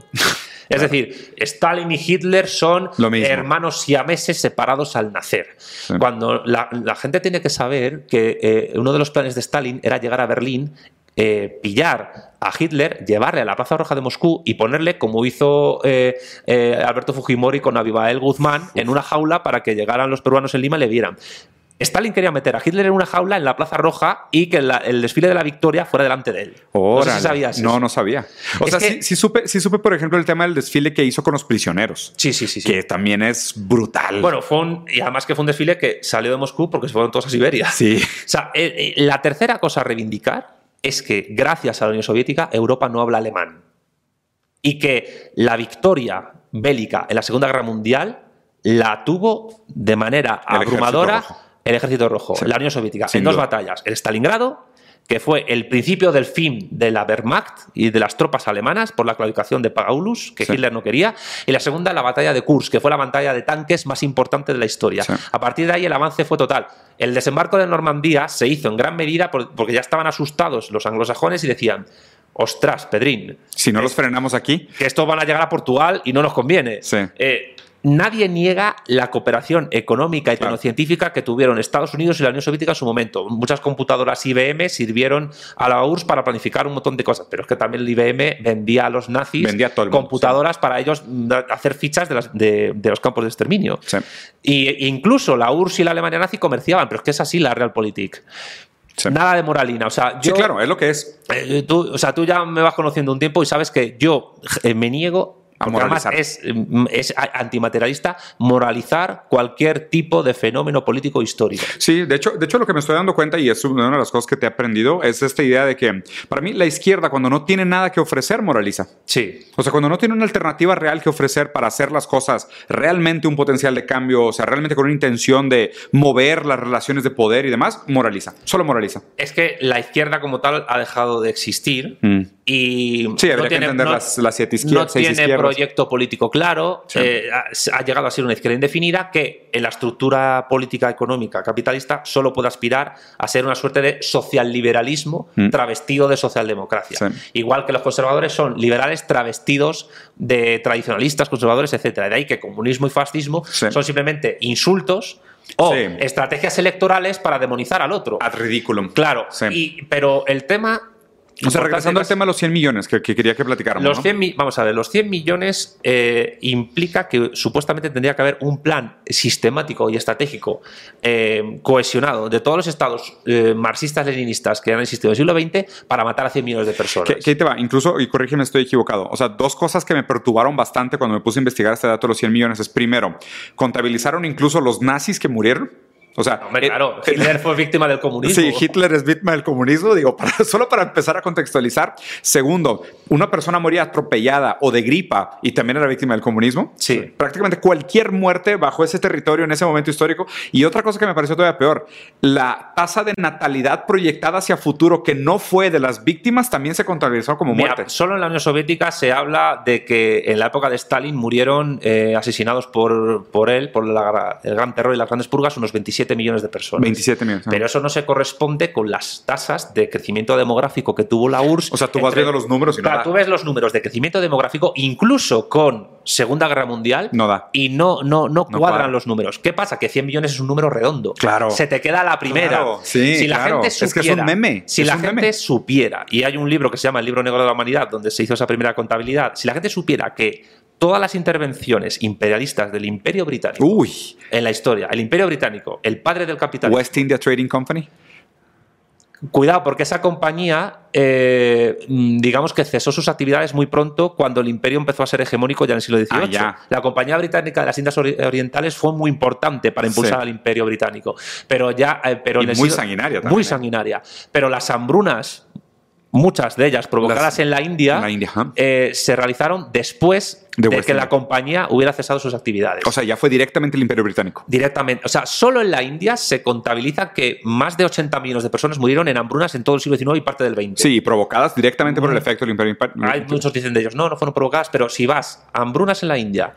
Es decir, Stalin y Hitler son hermanos siameses separados al nacer. Sí. Cuando la gente tiene que saber que uno de los planes de Stalin era llegar a Berlín, pillar a Hitler, llevarle a la Plaza Roja de Moscú y ponerle, como hizo Alberto Fujimori con Abimael Guzmán, en una jaula para que llegaran los peruanos en Lima y le vieran. Stalin quería meter a Hitler en una jaula en la Plaza Roja y que el desfile de la victoria fuera delante de él. No sé si sabías eso. No, no sabía. Sí supe, por ejemplo, el tema del desfile que hizo con los prisioneros. Sí. Que también es brutal. Bueno, y además que fue un desfile que salió de Moscú porque se fueron todos a Siberia. Sí. O sea, la tercera cosa a reivindicar es que, gracias a la Unión Soviética, Europa no habla alemán. Y que la victoria bélica en la Segunda Guerra Mundial la tuvo de manera abrumadora el Ejército Rojo, sí, la Unión Soviética, en dos batallas. En Stalingrado, que fue el principio del fin de la Wehrmacht y de las tropas alemanas por la claudicación de Paulus, que Hitler no quería. Y la segunda, la batalla de Kursk, que fue la batalla de tanques más importante de la historia. Sí. A partir de ahí el avance fue total. El desembarco de Normandía se hizo en gran medida porque ya estaban asustados los anglosajones y decían: ostras, Pedrín, si no los frenamos aquí, que estos van a llegar a Portugal y no nos conviene. Sí. Nadie niega la cooperación económica y tecnocientífica que tuvieron Estados Unidos y la Unión Soviética en su momento. Muchas computadoras IBM sirvieron a la URSS para planificar un montón de cosas, pero es que también el IBM vendía a los nazis computadoras para ellos hacer fichas de los campos de exterminio. Sí. E incluso la URSS y la Alemania nazi comerciaban, pero es que es así la Realpolitik. Sí. Nada de moralina, o sea, yo, sí, claro, es lo que es. Tú ya me vas conociendo un tiempo y sabes que yo me niego. Además es antimaterialista moralizar cualquier tipo de fenómeno político histórico. Sí, de hecho lo que me estoy dando cuenta, y es una de las cosas que te he aprendido, es esta idea de que para mí la izquierda, cuando no tiene nada que ofrecer, moraliza. Sí. O sea, cuando no tiene una alternativa real que ofrecer para hacer las cosas, realmente un potencial de cambio, o sea, realmente con una intención de mover las relaciones de poder y demás, moraliza. Solo moraliza. Es que la izquierda como tal ha dejado de existir. Y sí, habría que entender las siete izquierdas. No tiene proyecto político claro, ha llegado a ser una izquierda indefinida que en la estructura política económica capitalista solo puede aspirar a ser una suerte de socialliberalismo travestido de socialdemocracia. Sí. Igual que los conservadores son liberales travestidos de tradicionalistas, conservadores, etcétera. De ahí que comunismo y fascismo son simplemente insultos o estrategias electorales para demonizar al otro. Ad ridiculum. Claro, pero el tema... O sea, regresando al tema de los 100 millones que quería que platicáramos. Los 100, ¿no? Vamos a ver, los 100 millones implica que supuestamente tendría que haber un plan sistemático y estratégico cohesionado de todos los estados marxistas-leninistas que han existido en el siglo XX para matar a 100 millones de personas. ¿Qué te va? Incluso, y corrígeme, estoy equivocado. O sea, dos cosas que me perturbaron bastante cuando me puse a investigar este dato de los 100 millones es, primero, contabilizaron incluso los nazis que murieron. O sea, hombre, claro, Hitler fue víctima del comunismo. Sí, Hitler es víctima del comunismo, digo, solo para empezar a contextualizar. Segundo, una persona moría atropellada o de gripa y también era víctima del comunismo. Sí. Prácticamente cualquier muerte bajo ese territorio en ese momento histórico. Y otra cosa que me pareció todavía peor, la tasa de natalidad proyectada hacia futuro que no fue de las víctimas también se contabilizó como muerte. Mira, solo en la Unión Soviética se habla de que en la época de Stalin murieron asesinados por el gran terror y las grandes purgas unos 27 millones de personas. 27 millones. Pero eso no se corresponde con las tasas de crecimiento demográfico que tuvo la URSS. O sea, tú vas viendo los números y no da. Tú ves los números de crecimiento demográfico incluso con Segunda Guerra Mundial y no cuadran los números. ¿Qué pasa? Que 100 millones es un número redondo. Claro. Se te queda la primera. Claro, sí, si la gente supiera, es que es un meme. Si la gente supiera, y hay un libro que se llama El Libro Negro de la Humanidad, donde se hizo esa primera contabilidad, si la gente supiera que todas las intervenciones imperialistas del Imperio Británico en la historia, el Imperio Británico, el padre del capitalismo... West India Trading Company. Cuidado, porque esa compañía, digamos que cesó sus actividades muy pronto cuando el imperio empezó a ser hegemónico ya en el siglo XVIII. La Compañía Británica de las Indias Orientales fue muy importante para impulsar al Imperio Británico. Pero ya, pero y muy sanguinaria también. Muy sanguinaria. Pero las hambrunas muchas de ellas provocadas en la India, se realizaron después de que la compañía hubiera cesado sus actividades. O sea, ya fue directamente el Imperio Británico. Directamente. O sea, solo en la India se contabiliza que más de 80 millones de personas murieron en hambrunas en todo el siglo XIX y parte del XX. Sí, provocadas directamente por el efecto del Imperio Británico. Hay muchos dicen de ellos, no, no fueron provocadas, pero si vas a hambrunas en la India,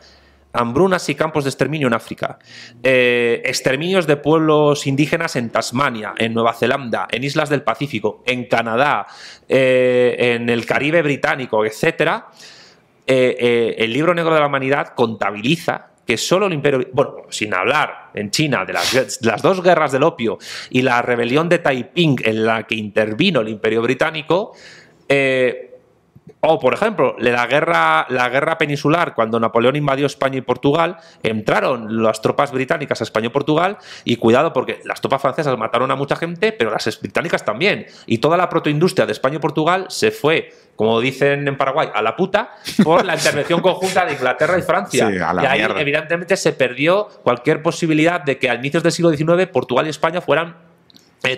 hambrunas y campos de exterminio en África, exterminios de pueblos indígenas en Tasmania, en Nueva Zelanda, en islas del Pacífico, en Canadá, en el Caribe británico, etc. El Libro Negro de la Humanidad contabiliza que solo el Imperio... Bueno, sin hablar en China de las dos guerras del opio y la rebelión de Taiping en la que intervino el Imperio Británico... O, por ejemplo, la guerra peninsular, cuando Napoleón invadió España y Portugal, entraron las tropas británicas a España y Portugal, y cuidado porque las tropas francesas mataron a mucha gente, pero las británicas también. Y toda la protoindustria de España y Portugal se fue, como dicen en Paraguay, a la puta, por la intervención conjunta de Inglaterra y Francia. Sí, y ahí, mierda. Evidentemente, se perdió cualquier posibilidad de que a inicios del siglo XIX Portugal y España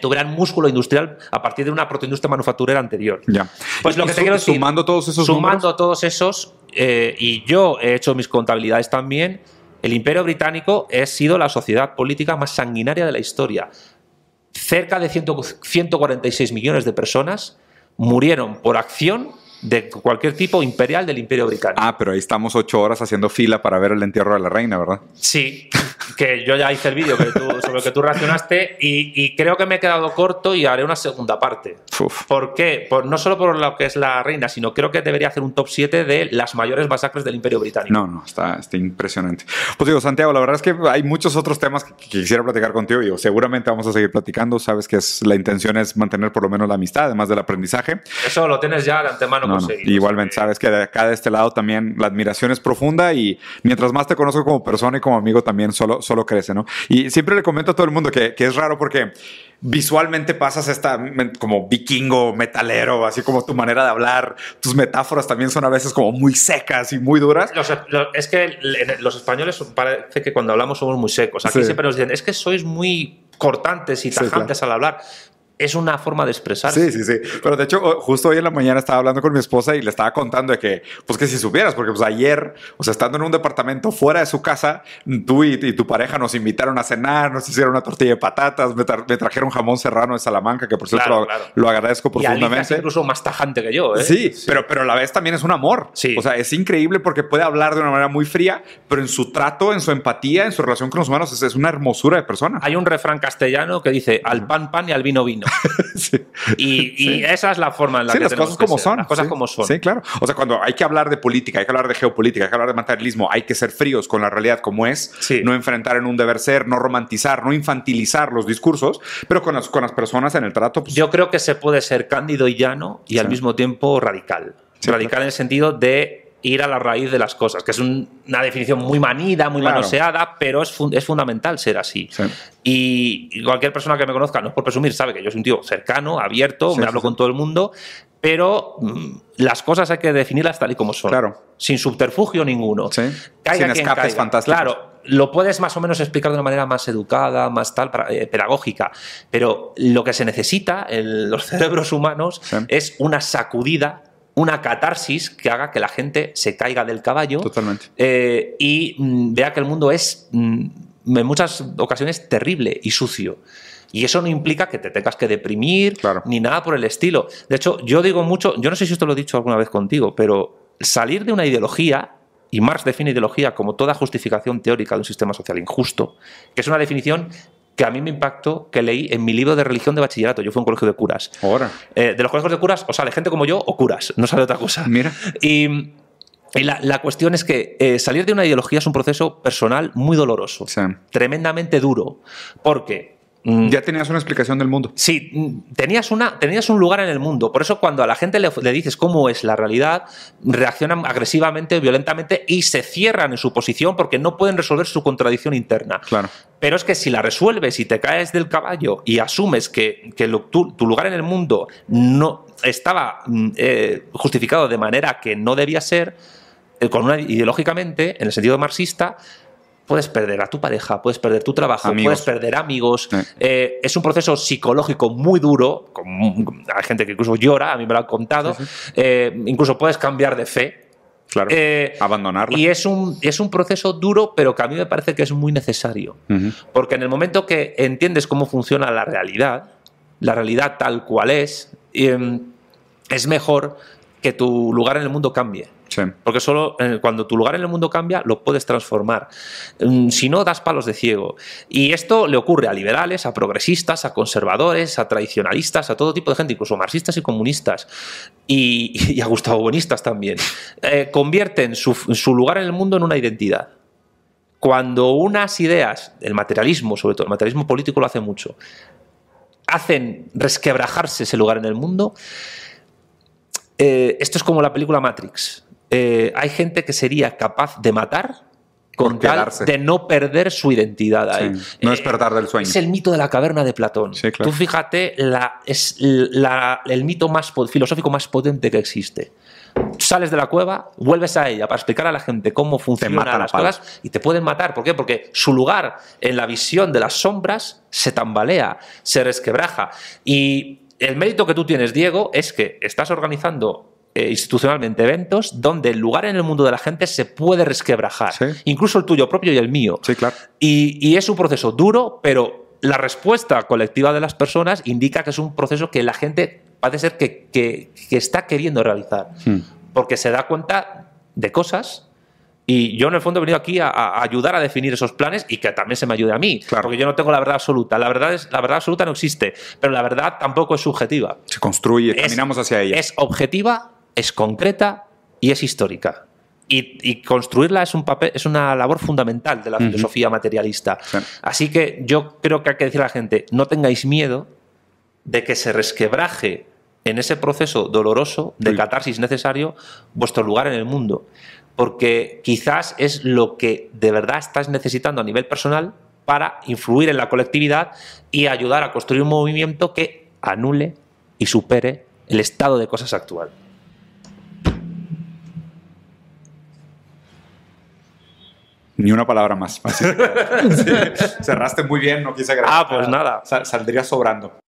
tuvieran músculo industrial a partir de una protoindustria manufacturera anterior. Ya. Pues lo que te quiero decir, sumando todos esos y yo he hecho mis contabilidades también, el Imperio Británico ha sido la sociedad política más sanguinaria de la historia. Cerca de 146 millones de personas murieron por acción de cualquier tipo imperial del Imperio Británico. Ah, pero ahí estamos 8 horas haciendo fila para ver el entierro de la reina, ¿verdad? Sí, que yo ya hice el vídeo sobre el que tú reaccionaste y creo que me he quedado corto y haré una segunda parte. Uf. ¿Por qué? No solo por lo que es la reina, sino creo que debería hacer un top 7 de las mayores masacres del Imperio Británico. No, está impresionante. Pues digo, Santiago, la verdad es que hay muchos otros temas que quisiera platicar contigo. Digo, seguramente vamos a seguir platicando. Sabes que la intención es mantener por lo menos la amistad, además del aprendizaje. Eso lo tienes ya de antemano. No. Igualmente, sabes que acá de este lado también la admiración es profunda y mientras más te conozco como persona y como amigo también solo crece, ¿no? Y siempre le comento a todo el mundo que es raro porque visualmente pasas como vikingo, metalero, así como tu manera de hablar, tus metáforas también son a veces como muy secas y muy duras. Es que los españoles parece que cuando hablamos somos muy secos. Aquí siempre nos dicen, es que sois muy cortantes y tajantes al hablar. Es una forma de expresarse. Sí. Pero de hecho, justo hoy en la mañana estaba hablando con mi esposa y le estaba contando de que, pues que si supieras, porque pues ayer, o sea, estando en un departamento fuera de su casa, tú y tu pareja nos invitaron a cenar, nos hicieron una tortilla de patatas, me trajeron jamón serrano de Salamanca, que por cierto lo agradezco profundamente. Y Alicia es incluso más tajante que yo, ¿eh? Sí. Pero a la vez también es un amor. Sí. O sea, es increíble porque puede hablar de una manera muy fría, pero en su trato, en su empatía, en su relación con los humanos, es una hermosura de persona. Hay un refrán castellano que dice, al pan, pan y al vino, vino. Y esa es la forma en la que tenemos que ser. Las cosas como son. Sí, claro. O sea, cuando hay que hablar de política, hay que hablar de geopolítica, hay que hablar de materialismo, hay que ser fríos con la realidad como es, no enfrentar en un deber ser, no romantizar, no infantilizar los discursos, pero con las personas en el trato. Pues, yo creo que se puede ser cándido y llano y al mismo tiempo radical. Radical en el sentido de ir a la raíz de las cosas, que es una definición muy manida, muy manoseada, pero es fundamental ser así. Sí. Y cualquier persona que me conozca, no es por presumir, sabe que yo soy un tío cercano, abierto, me hablo con todo el mundo, pero las cosas hay que definirlas tal y como son. Claro. Sin subterfugio ninguno. Sí. Sin escapes fantásticos. Claro. Lo puedes más o menos explicar de una manera más educada, más pedagógica, pero lo que se necesita en los cerebros humanos es una sacudida, una catarsis que haga que la gente se caiga del caballo. Totalmente. Y vea que el mundo es, en muchas ocasiones, terrible y sucio. Y eso no implica que te tengas que deprimir ni nada por el estilo. De hecho, yo digo mucho, yo no sé si esto lo he dicho alguna vez contigo, pero salir de una ideología, y Marx define ideología como toda justificación teórica de un sistema social injusto, que es una definición que a mí me impactó, que leí en mi libro de religión de bachillerato. Yo fui a un colegio de curas. Ahora. De los colegios de curas, o sale gente como yo o curas, no sale otra cosa. Mira. Y la cuestión es que salir de una ideología es un proceso personal muy doloroso, tremendamente duro, porque... Ya tenías una explicación del mundo. Sí, tenías un lugar en el mundo. Por eso cuando a la gente le dices cómo es la realidad, reaccionan agresivamente, violentamente y se cierran en su posición porque no pueden resolver su contradicción interna. Claro. Pero es que si la resuelves y te caes del caballo y asumes que tu lugar en el mundo no estaba justificado de manera que no debía ser, ideológicamente, en el sentido marxista, puedes perder a tu pareja, puedes perder tu trabajo, amigos. Puedes perder amigos. Sí. Es un proceso psicológico muy duro. Hay gente que incluso llora, a mí me lo han contado. Sí, sí. Incluso puedes cambiar de fe. Claro, abandonarla. Y es un proceso duro, pero que a mí me parece que es muy necesario. Uh-huh. Porque en el momento que entiendes cómo funciona la realidad tal cual es mejor que tu lugar en el mundo cambie. Sí. Porque solo cuando tu lugar en el mundo cambia, lo puedes transformar. Si no, das palos de ciego. Y esto le ocurre a liberales, a progresistas, a conservadores, a tradicionalistas, a todo tipo de gente, incluso marxistas y comunistas, y a gustabobuenistas también. Convierten su lugar en el mundo en una identidad. Cuando unas ideas, el materialismo, sobre todo el materialismo político lo hace mucho, hacen resquebrajarse ese lugar en el mundo. Esto es como la película Matrix. Hay gente que sería capaz de matar con tal de no perder su identidad ahí. Sí, no despertar del sueño. Es el mito de la caverna de Platón. Sí, claro. Tú fíjate, el mito más filosófico más potente que existe. Sales de la cueva, vuelves a ella para explicar a la gente cómo funcionan las cosas y te pueden matar. ¿Por qué? Porque su lugar en la visión de las sombras se tambalea, se resquebraja. Y el mérito que tú tienes, Diego, es que estás organizando institucionalmente eventos donde el lugar en el mundo de la gente se puede resquebrajar. ¿Sí? Incluso el tuyo propio y el mío. Sí, claro. Y es un proceso duro, pero la respuesta colectiva de las personas indica que es un proceso que la gente parece ser que está queriendo realizar. Sí. Porque se da cuenta de cosas. Y yo, en el fondo, he venido aquí a ayudar a definir esos planes y que también se me ayude a mí. Claro. Porque yo no tengo la verdad absoluta. La verdad absoluta no existe, pero la verdad tampoco es subjetiva. Se construye, caminamos hacia ella. Es objetiva, es concreta y es histórica. Y construirla es una labor fundamental de la filosofía materialista. Sí. Así que yo creo que hay que decir a la gente, no tengáis miedo de que se resquebraje en ese proceso doloroso de catarsis necesario vuestro lugar en el mundo. Porque quizás es lo que de verdad estás necesitando a nivel personal para influir en la colectividad y ayudar a construir un movimiento que anule y supere el estado de cosas actual. Ni una palabra más. Sí. Cerraste muy bien, no quise agregar. Ah, pues nada. Saldría sobrando.